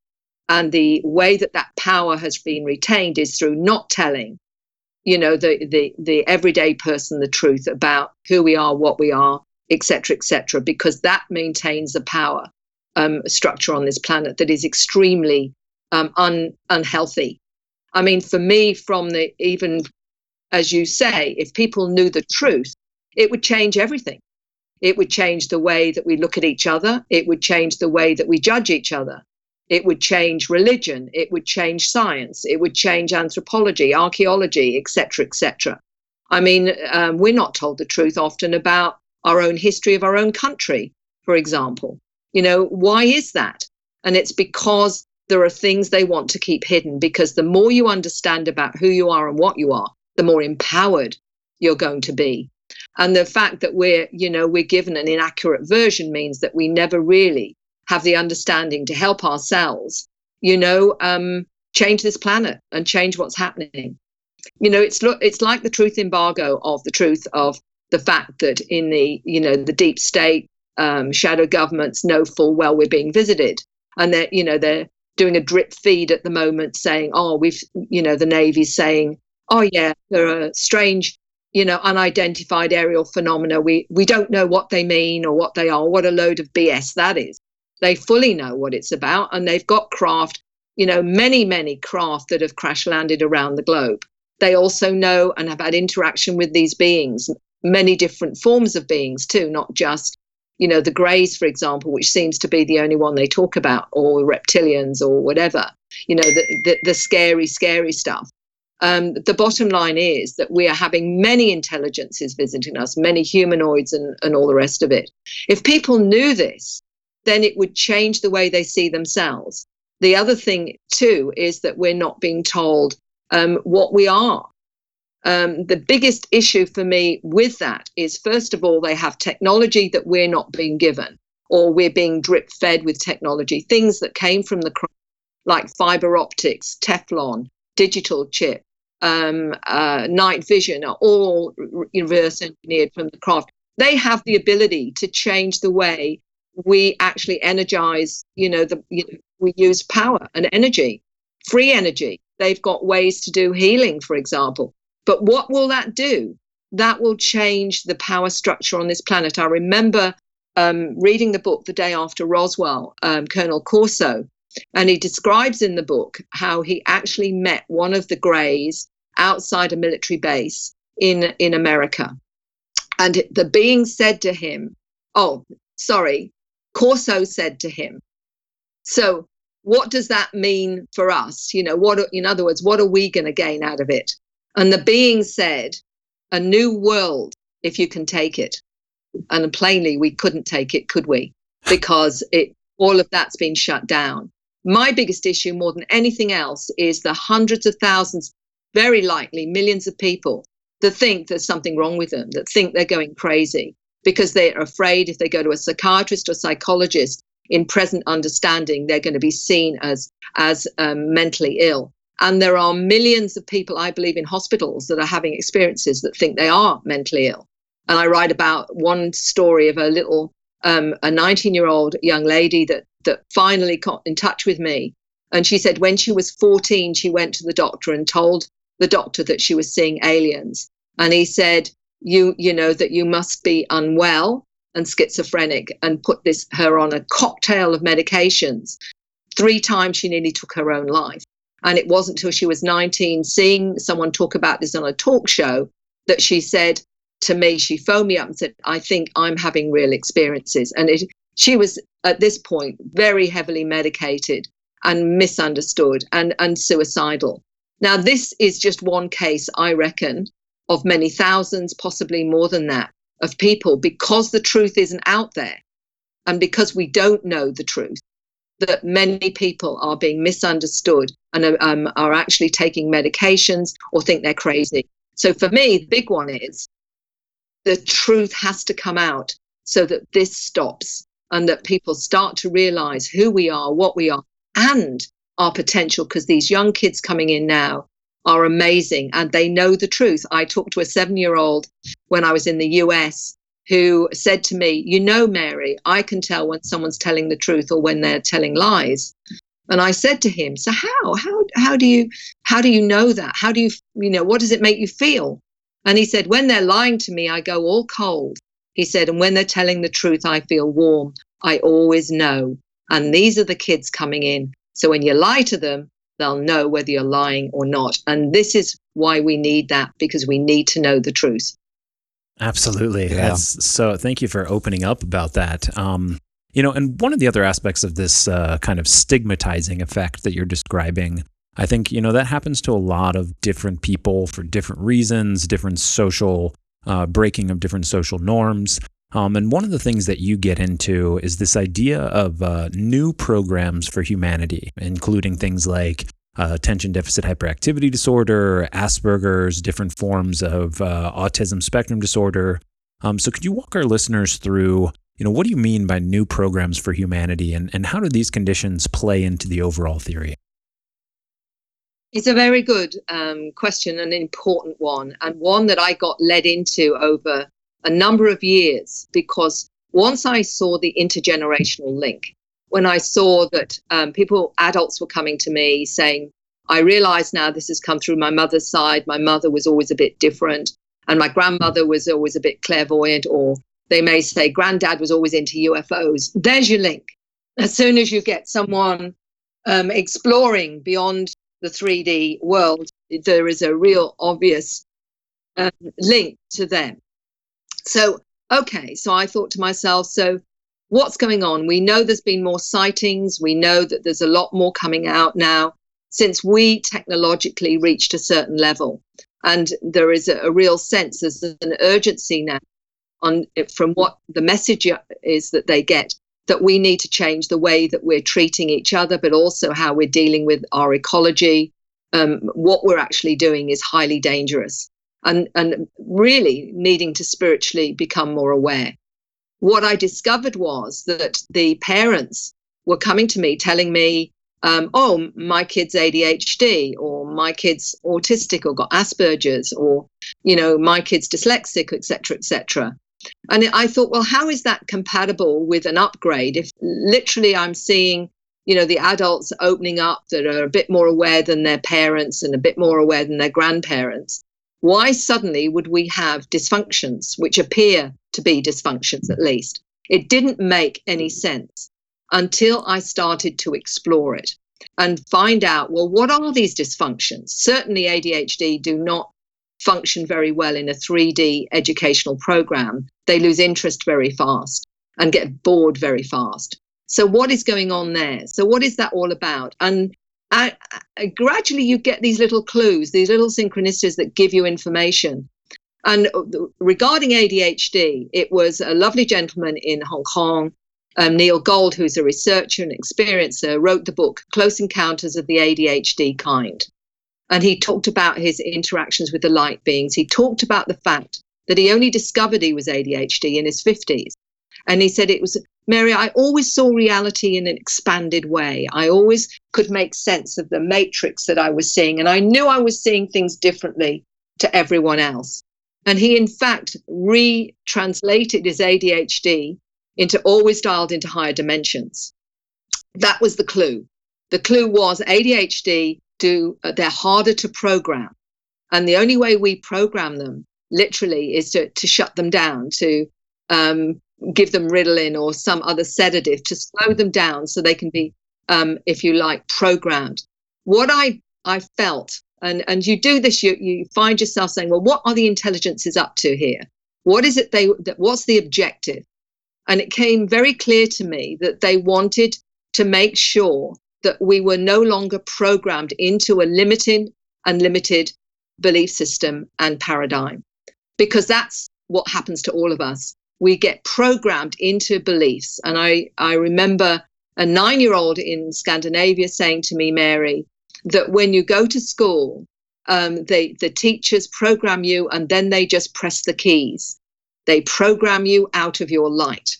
And the way that power has been retained is through not telling, the everyday person the truth about who we are, what we are, et cetera, because that maintains the power structure on this planet that is extremely unhealthy. I mean, for me, as you say, if people knew the truth, it would change everything. It would change the way that we look at each other. It would change the way that we judge each other. It would change religion. It would change science. It would change anthropology, archaeology, etc., etc. I mean, we're not told the truth often about our own history of our own country, for example. Why is that? And it's because there are things they want to keep hidden, because the more you understand about who you are and what you are, the more empowered you're going to be. And the fact that we're given an inaccurate version means that we never really have the understanding to help ourselves, change this planet and change what's happening. It's like the truth embargo of the fact that in the deep state, shadow governments know full well we're being visited. And they're, you know, they're doing a drip feed at the moment saying, oh, we've, you know, the Navy's saying, oh, yeah, there are strange, you know, unidentified aerial phenomena. We don't know what they mean or what they are. What a load of BS that is. They fully know what it's about. And they've got craft, you know, many, many craft that have crash landed around the globe. They also know and have had interaction with these beings, many different forms of beings too, not just, you know, the greys, for example, which seems to be the only one they talk about, or reptilians or whatever, you know, the scary, scary stuff. The bottom line is that we are having many intelligences visiting us, many humanoids and all the rest of it. If people knew this, then it would change the way they see themselves. The other thing, too, is that we're not being told what we are. The biggest issue for me with that is, first of all, they have technology that we're not being given, or we're being drip-fed with technology, things that came from the crop, like fiber optics, Teflon, digital chip, night vision are all reverse engineered from the craft. They have the ability to change the way we actually energize, we use power and energy, free energy. They've got ways to do healing, for example. But what will that do? That will change the power structure on this planet. I remember reading the book The Day After Roswell, Colonel Corso, and he describes in the book how he actually met one of the greys outside a military base in America. And the being said to him, Corso said to him, so what does that mean for us? You know, what, in other words, what are we going to gain out of it? And the being said, a new world, if you can take it. And plainly, we couldn't take it, could we? Because all of that's been shut down. My biggest issue, more than anything else, is the hundreds of thousands, very likely millions of people that think there's something wrong with them, that think they're going crazy, because they're afraid if they go to a psychiatrist or psychologist in present understanding, they're going to be seen as mentally ill. And there are millions of people, I believe, in hospitals that are having experiences that think they are mentally ill. And I write about one story of a 19-year-old young lady that finally got in touch with me. And she said when she was 14, she went to the doctor and told the doctor that she was seeing aliens. And he said, you know, that you must be unwell and schizophrenic, and put her on a cocktail of medications. 3 times she nearly took her own life. And it wasn't till she was 19, seeing someone talk about this on a talk show, that she said to me, she phoned me up and said, I think I'm having real experiences. And she was, at this point, very heavily medicated and misunderstood and suicidal. Now, this is just one case, I reckon, of many thousands, possibly more than that, of people, because the truth isn't out there and because we don't know the truth, that many people are being misunderstood and are actually taking medications or think they're crazy. So for me, the big one is the truth has to come out so that this stops and that people start to realize who we are, what we are, and our potential, because these young kids coming in now are amazing and they know the truth. I talked to a 7-year-old when I was in the US who said to me, you know, Mary, I can tell when someone's telling the truth or when they're telling lies. And I said to him, so how do you know that? How do you know, what does it make you feel? And he said, when they're lying to me, I go all cold. He said, and when they're telling the truth, I feel warm. I always know. And these are the kids coming in. So when you lie to them, they'll know whether you're lying or not. And this is why we need that, because we need to know the truth. Absolutely. Yeah. So thank you for opening up about that. You know, and one of the other aspects of this kind of stigmatizing effect that you're describing, I think, you know, that happens to a lot of different people for different reasons, different social breaking of different social norms. And one of the things that you get into is this idea of new programs for humanity, including things like attention deficit hyperactivity disorder, Asperger's, different forms of autism spectrum disorder. So could you walk our listeners through, you know, what do you mean by new programs for humanity, and how do these conditions play into the overall theory? It's a very good question, an important one, and one that I got led into over a number of years, because Once I saw the intergenerational link, when I saw that adults were coming to me saying, I realize now this has come through my mother's side. My mother was always a bit different, and my grandmother was always a bit clairvoyant, or they may say granddad was always into UFOs. There's your link. As soon as you get someone exploring beyond the 3D world, there is a real obvious link to them. So, okay, so I thought to myself, so what's going on? We know there's been more sightings. We know that there's a lot more coming out now since we technologically reached a certain level. And there is a real sense, there's an urgency now from what the message is that they get, that we need to change the way that we're treating each other, but also how we're dealing with our ecology. What we're actually doing is highly dangerous, and really needing to spiritually become more aware. What I discovered was that the parents were coming to me telling me, oh, my kid's ADHD, or my kid's autistic, or got Asperger's, or, you know, my kid's dyslexic, et cetera, et cetera. And I thought, well, how is that compatible with an upgrade? If literally I'm seeing, you know, the adults opening up that are a bit more aware than their parents and a bit more aware than their grandparents, why suddenly would we have dysfunctions, which appear to be dysfunctions at least? It didn't make any sense until I started to explore it and find out, well, what are these dysfunctions? Certainly ADHD do not function very well in a 3D educational program. They lose interest very fast and get bored very fast. So what is going on there? So what is that all about? And I gradually you get these little clues, these little synchronicities that give you information. And regarding ADHD, it was a lovely gentleman in Hong Kong, Neil Gold, who's a researcher and experiencer, wrote the book Close Encounters of the ADHD Kind. And he talked about his interactions with the light beings. He talked about the fact that he only discovered he was ADHD in his 50s. And he said, it was, Mary, I always saw reality in an expanded way. I always could make sense of the matrix that I was seeing. And I knew I was seeing things differently to everyone else. And he, in fact, retranslated his ADHD into always dialed into higher dimensions. That was the clue. The clue was ADHD. They're harder to program, and the only way we program them literally is to shut them down, to give them Ritalin or some other sedative to slow them down so they can be, if you like, programmed. What I felt, and you do this, you find yourself saying, well, what are the intelligences up to here? What is it what's the objective? And it came very clear to me that they wanted to make sure that we were no longer programmed into a limiting and limited belief system and paradigm, because that's what happens to all of us. We get programmed into beliefs. And I remember a 9-year-old in Scandinavia saying to me, Mary, that when you go to school, the teachers program you, and then they just press the keys. They program you out of your light.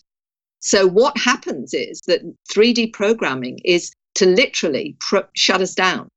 So what happens is that 3D programming is to literally shut us down.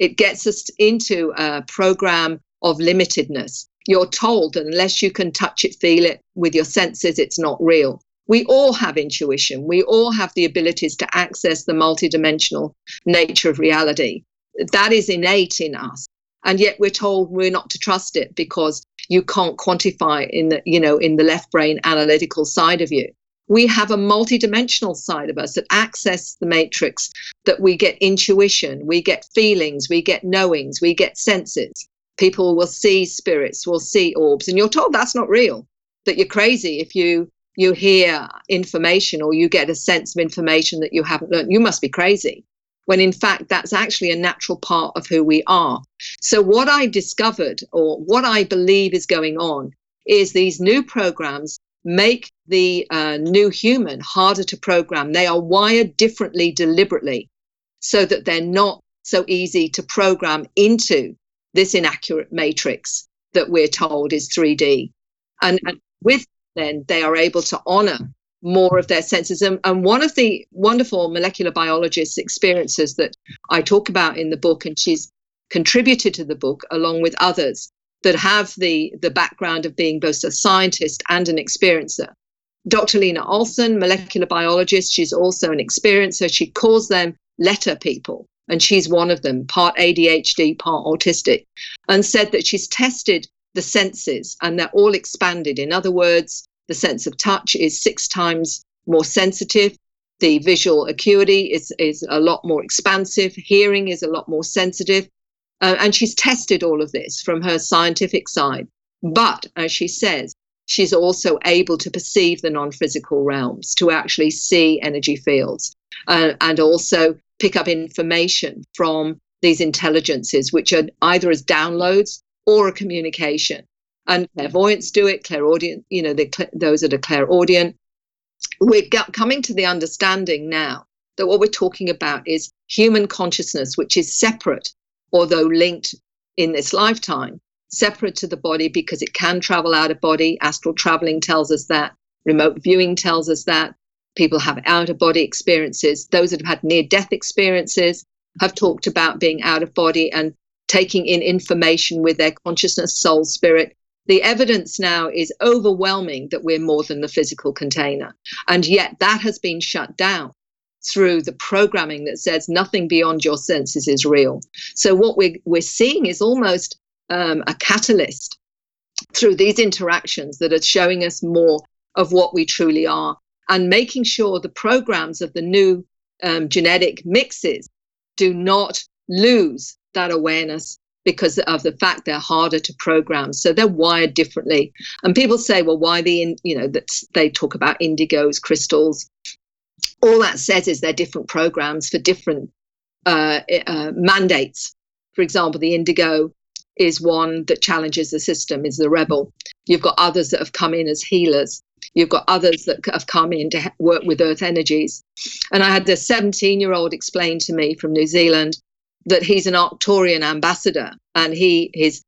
It gets us into a program of limitedness. You're told that unless you can touch it, feel it with your senses, it's not real. We all have intuition. We all have the abilities to access the multidimensional nature of reality. That is innate in us. And yet we're told we're not to trust it because you can't quantify in the left brain analytical side of you. We have a multidimensional side of us that access the matrix, that we get intuition, we get feelings, we get knowings, we get senses. People will see spirits, will see orbs, and you're told that's not real, that you're crazy if you hear information or you get a sense of information that you haven't learned. You must be crazy, when in fact that's actually a natural part of who we are. So what I discovered, or what I believe is going on, is these new programs make the new human harder to program. They are wired differently deliberately so that they're not so easy to program into this inaccurate matrix that we're told is 3D. And with then, they are able to honor more of their senses. And one of the wonderful molecular biologist experiences that I talk about in the book, and she's contributed to the book along with others that have the background of being both a scientist and an experiencer, Dr. Lena Olson, molecular biologist, she's also an experiencer. She calls them letter people, and she's one of them, part ADHD, part autistic, and said that she's tested the senses and they're all expanded. In other words, the sense of touch is 6 times more sensitive. The visual acuity is a lot more expansive. Hearing is a lot more sensitive. And she's tested all of this from her scientific side. But as she says, she's also able to perceive the non-physical realms, to actually see energy fields, and also pick up information from these intelligences, which are either as downloads or a communication. And clairvoyants do it, clairaudient, you know, those that are clairaudient. We're coming to the understanding now that what we're talking about is human consciousness, which is separate, although linked in this lifetime, separate to the body because it can travel out of body. Astral traveling tells us that. Remote viewing tells us that. People have out-of-body experiences. Those that have had near-death experiences have talked about being out of body and taking in information with their consciousness, soul, spirit. The evidence now is overwhelming that we're more than the physical container. And yet that has been shut down through the programming that says nothing beyond your senses is real. So what we're seeing is almost a catalyst through these interactions that are showing us more of what we truly are, and making sure the programs of the new genetic mixes do not lose that awareness because of the fact they're harder to program. So they're wired differently. And people say, well, why they talk about indigos, crystals. All that says is they're different programs for different mandates. For example, the indigo is one that challenges the system, is the rebel. You've got others that have come in as healers. You've got others that have come in to work with earth energies. And I had this 17-year-old explain to me from New Zealand that he's an Arcturian ambassador, and his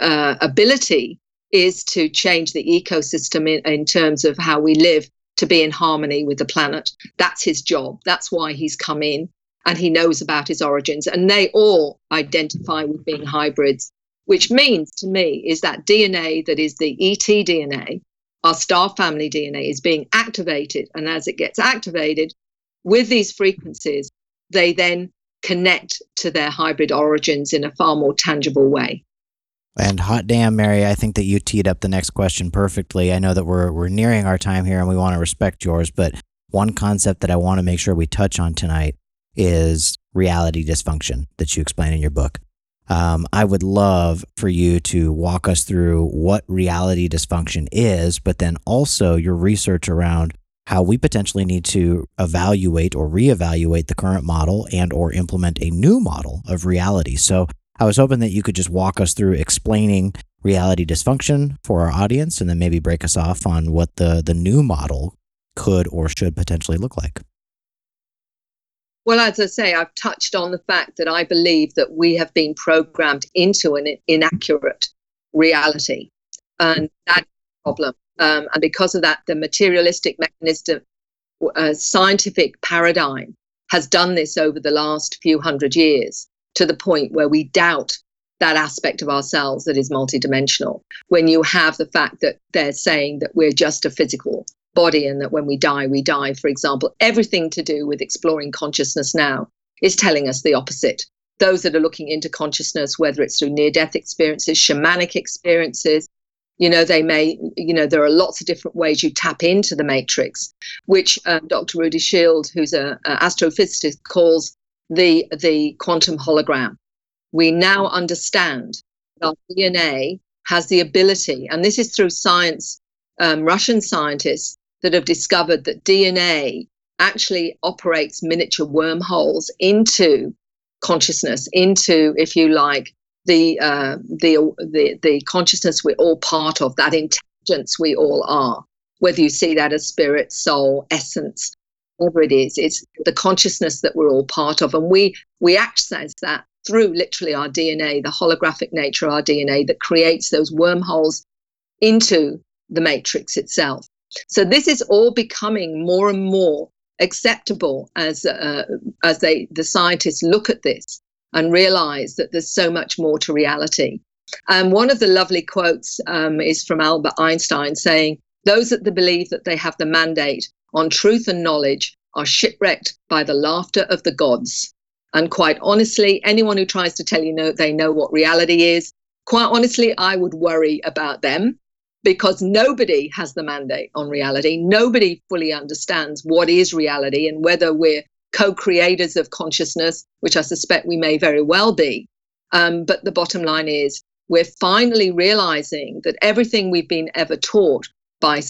ability is to change the ecosystem in terms of how we live to be in harmony with the planet. That's his job. That's why he's come in, and he knows about his origins. And they all identify with being hybrids, which means to me is that DNA that is the ET DNA, our star family DNA, is being activated. And as it gets activated with these frequencies, they then connect to their hybrid origins in a far more tangible way. And hot damn, Mary, I think that you teed up the next question perfectly. I know that we're nearing our time here and we want to respect yours, but one concept that I want to make sure we touch on tonight is reality dysfunction that you explain in your book. I would love for you to walk us through what reality dysfunction is, but then also your research around how we potentially need to evaluate or reevaluate the current model and or implement a new model of reality. So I was hoping that you could just walk us through explaining reality dysfunction for our audience, and then maybe break us off on what the new model could or should potentially look like. Well, as I say, I've touched on the fact that I believe that we have been programmed into an inaccurate reality, and that's a problem. And because of that, the materialistic mechanism, scientific paradigm has done this over the last few hundred years, to the point where we doubt that aspect of ourselves that is multidimensional. When you have the fact that they're saying that we're just a physical body, and that when we die, for example, everything to do with exploring consciousness now is telling us the opposite. Those that are looking into consciousness, whether it's through near-death experiences, shamanic experiences, there are lots of different ways you tap into the matrix, which Dr. Rudy Schild, who's an astrophysicist, calls the quantum hologram. We now understand that our DNA has the ability, and this is through science, Russian scientists that have discovered that DNA actually operates miniature wormholes into consciousness, into, if you like, the consciousness we're all part of, that intelligence we all are. Whether you see that as spirit, soul, essence, whatever it is, it's the consciousness that we're all part of, and we access that through literally our DNA, the holographic nature of our DNA that creates those wormholes into the matrix itself. So this is all becoming more and more acceptable as the scientists look at this and realize that there's so much more to reality. And one of the lovely quotes is from Albert Einstein saying, Those that believe that they have the mandate on truth and knowledge are shipwrecked by the laughter of the gods. And quite honestly, anyone who tries to tell you they know what reality is, quite honestly, I would worry about them, because nobody has the mandate on reality. Nobody fully understands what is reality and whether we're co-creators of consciousness, which I suspect we may very well be. But the bottom line is we're finally realizing that everything we've been ever taught by,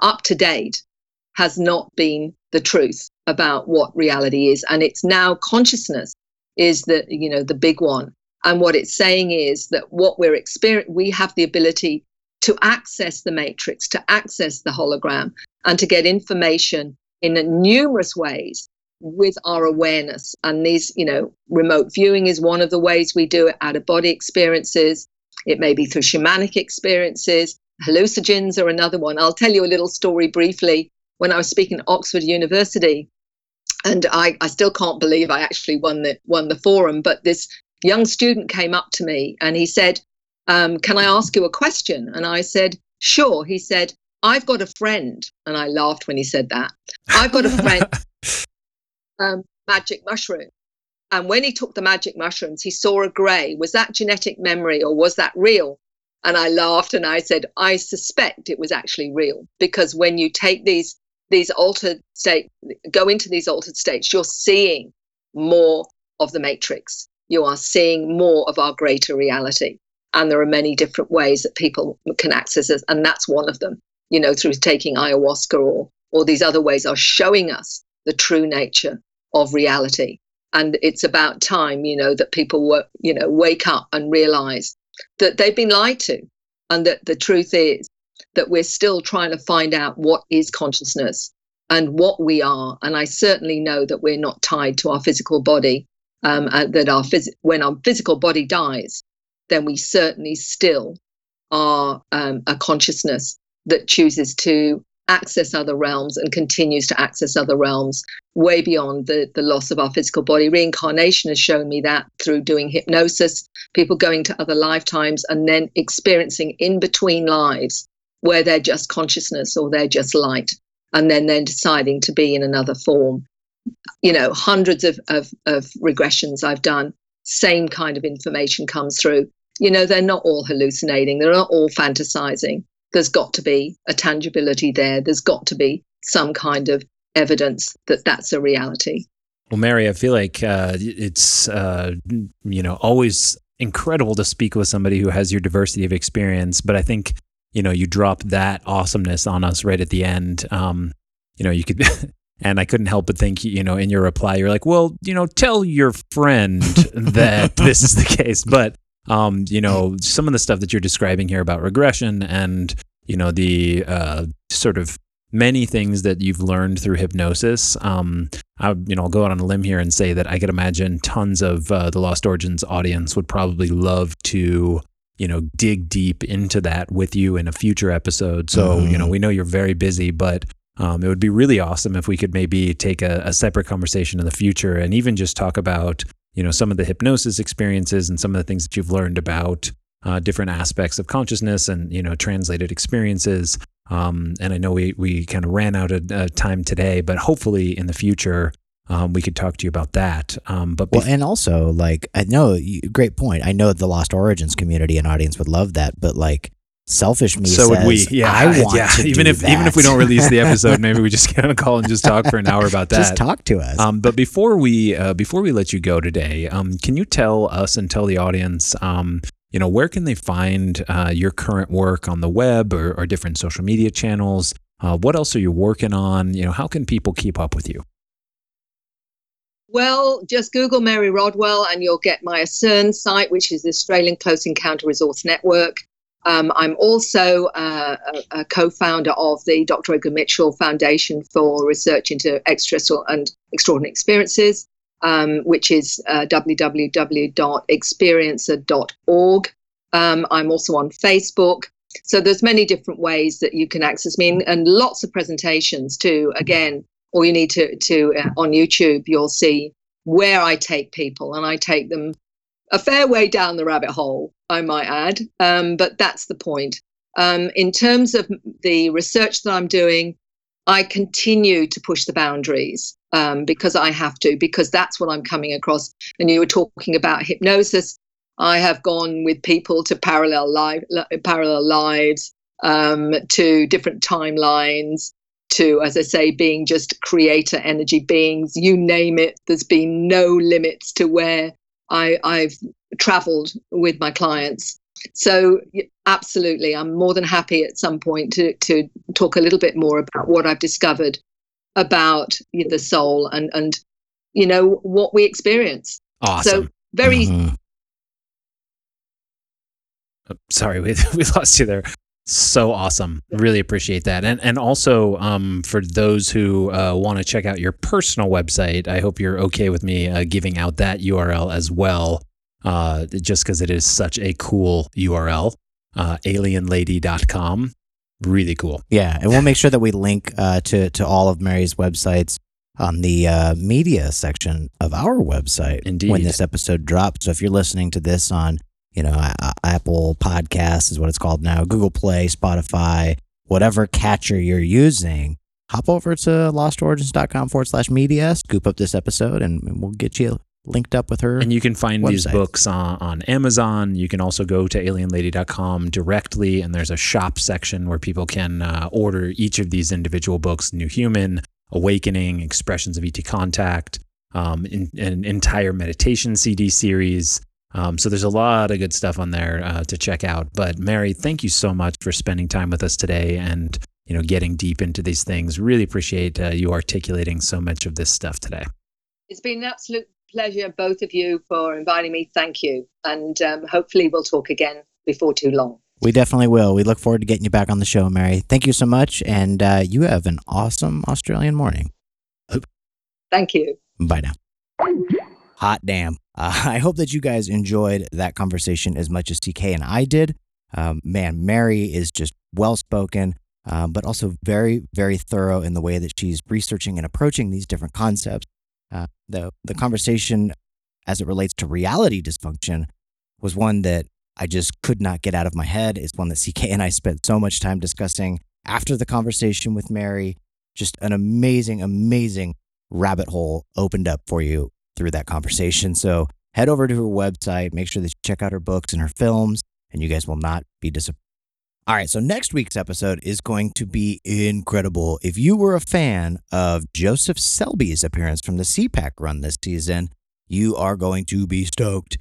up to date has not been the truth about what reality is. And it's now consciousness is the big one. And what it's saying is that what we're experiencing, we have the ability to access the matrix, to access the hologram, and to get information in numerous ways with our awareness. And these, remote viewing is one of the ways we do it, out-of-body experiences. It may be through shamanic experiences. Hallucinogens are another one. I'll tell you a little story briefly. When I was speaking at Oxford University, and I still can't believe I actually won the forum, but this young student came up to me and he said, can I ask you a question? And I said, sure. He said, I've got a friend. And I laughed when he said that. I've got a friend, magic mushroom. And when he took the magic mushrooms, he saw a grey. Was that genetic memory or was that real? And I laughed and I said, I suspect it was actually real, because when you take these altered states, go into these altered states, you're seeing more of the matrix. You are seeing more of our greater reality. And there are many different ways that people can access us. And that's one of them, through taking ayahuasca or these other ways are showing us the true nature of reality. And it's about time, that people, wake up and realize that they've been lied to, and that the truth is that we're still trying to find out what is consciousness and what we are. And I certainly know that we're not tied to our physical body, and that when our physical body dies, then we certainly still are a consciousness that chooses to access other realms and continues to access other realms way beyond the loss of our physical body. Reincarnation has shown me that through doing hypnosis, people going to other lifetimes and then experiencing in between lives where they're just consciousness or they're just light, and then they're deciding to be in another form. Hundreds of regressions I've done, same kind of information comes through. They're not all hallucinating. They're not all fantasizing. There's got to be a tangibility there. There's got to be some kind of evidence that that's a reality. Well, Mary, I feel like it's, always incredible to speak with somebody who has your diversity of experience. But I think, you drop that awesomeness on us right at the end. You could... And I couldn't help but think, in your reply, you're like, well, tell your friend that this is the case. But, some of the stuff that you're describing here about regression and, the sort of many things that you've learned through hypnosis, I'll go out on a limb here and say that I could imagine tons of the Lost Origins audience would probably love to dig deep into that with you in a future episode. So, we know you're very busy, but... it would be really awesome if we could maybe take a separate conversation in the future and even just talk about, some of the hypnosis experiences and some of the things that you've learned about different aspects of consciousness and, translated experiences. And I know we kind of ran out of time today, but hopefully in the future, we could talk to you about that. And also, great point. I know the Lost Origins community and audience would love that, but selfish me so says, would we. Yeah, I want to even do if that. Even if we don't release the episode, maybe we just get on a call and just talk for an hour about that. Just talk to us. But before we let you go today, can you tell us and tell the audience, where can they find your current work on the web or different social media channels? What else are you working on? How can people keep up with you? Well, just Google Mary Rodwell, and you'll get my ACERN site, which is the Australian Close Encounter Resource Network. I'm also a co-founder of the Dr. Edgar Mitchell Foundation for Research into Extraterrestrial and Extraordinary Experiences, which is www.experiencer.org. I'm also on Facebook. So there's many different ways that you can access me, and lots of presentations too. Again, all you need to on YouTube, you'll see where I take people, and I take them a fair way down the rabbit hole, I might add, but that's the point. In terms of the research that I'm doing, I continue to push the boundaries because I have to, because that's what I'm coming across. And you were talking about hypnosis. I have gone with people to parallel lives, to different timelines, to, as I say, being just creator energy beings, you name it. There's been no limits to where I've traveled with my clients. So absolutely, I'm more than happy at some point to talk a little bit more about what I've discovered about the soul and you know, what we experience. Awesome. So very... Sorry, we lost you there. So awesome. Really appreciate that. And also for those who want to check out your personal website, I hope you're okay with me giving out that URL as well, just because it is such a cool URL, alienlady.com. Really cool. Yeah, and we'll make sure that we link to all of Mary's websites on the media section of our website. Indeed. When this episode drops. So if you're listening to this on Apple Podcasts is what it's called now, Google Play, Spotify, whatever catcher you're using, hop over to lostorigins.com/media, scoop up this episode, and we'll get you linked up with her. And you can find these books on Amazon. You can also go to alienlady.com directly, and there's a shop section where people can order each of these individual books, New Human, Awakening, Expressions of ET Contact, an entire meditation CD series. So there's a lot of good stuff on there to check out. But Mary, thank you so much for spending time with us today and, getting deep into these things. Really appreciate you articulating so much of this stuff today. It's been an absolute pleasure, both of you, for inviting me. Thank you. And hopefully we'll talk again before too long. We definitely will. We look forward to getting you back on the show, Mary. Thank you so much. And you have an awesome Australian morning. Thank you. Bye now. Hot damn. I hope that you guys enjoyed that conversation as much as TK and I did. Mary is just well-spoken, but also very, very thorough in the way that she's researching and approaching these different concepts. The conversation as it relates to reality dysfunction was one that I just could not get out of my head. It's one that CK and I spent so much time discussing after the conversation with Mary. Just an amazing, amazing rabbit hole opened up for you through that conversation. So head over to her website, make sure that you check out her books and her films, and you guys will not be disappointed. All right, so next week's episode is going to be incredible. If you were a fan of Joseph Selby's appearance from the CPAC run this season, you are going to be stoked.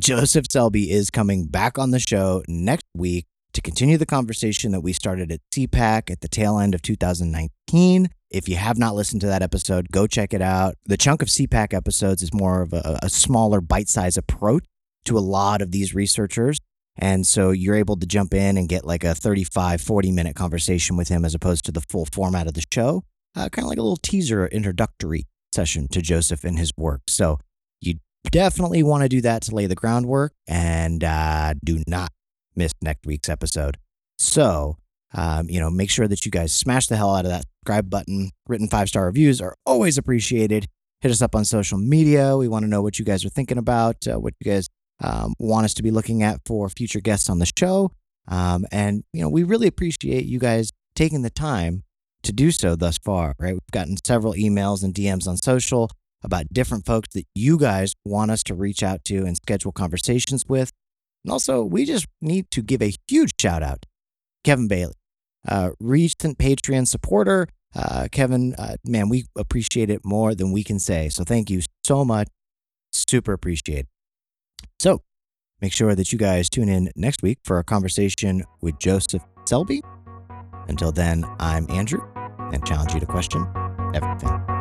Joseph Selby is coming back on the show next week to continue the conversation that we started at CPAC at the tail end of 2019. If you have not listened to that episode, go check it out. The chunk of CPAC episodes is more of a smaller bite-sized approach to a lot of these researchers. And so you're able to jump in and get like a 35, 40-minute conversation with him as opposed to the full format of the show. Kind of like a little teaser introductory session to Joseph and his work. So you definitely want to do that to lay the groundwork, and do not miss next week's episode. So... make sure that you guys smash the hell out of that subscribe button. Written 5-star reviews are always appreciated. Hit us up on social media. We want to know what you guys are thinking about, what you guys want us to be looking at for future guests on the show. And we really appreciate you guys taking the time to do so thus far, right? We've gotten several emails and DMs on social about different folks that you guys want us to reach out to and schedule conversations with. And also, we just need to give a huge shout out. Kevin Bailey, recent Patreon supporter. Kevin, man, we appreciate it more than we can say. So thank you so much. Super appreciate it. So make sure that you guys tune in next week for a conversation with Joseph Selby. Until then, I'm Andrew, and challenge you to question everything.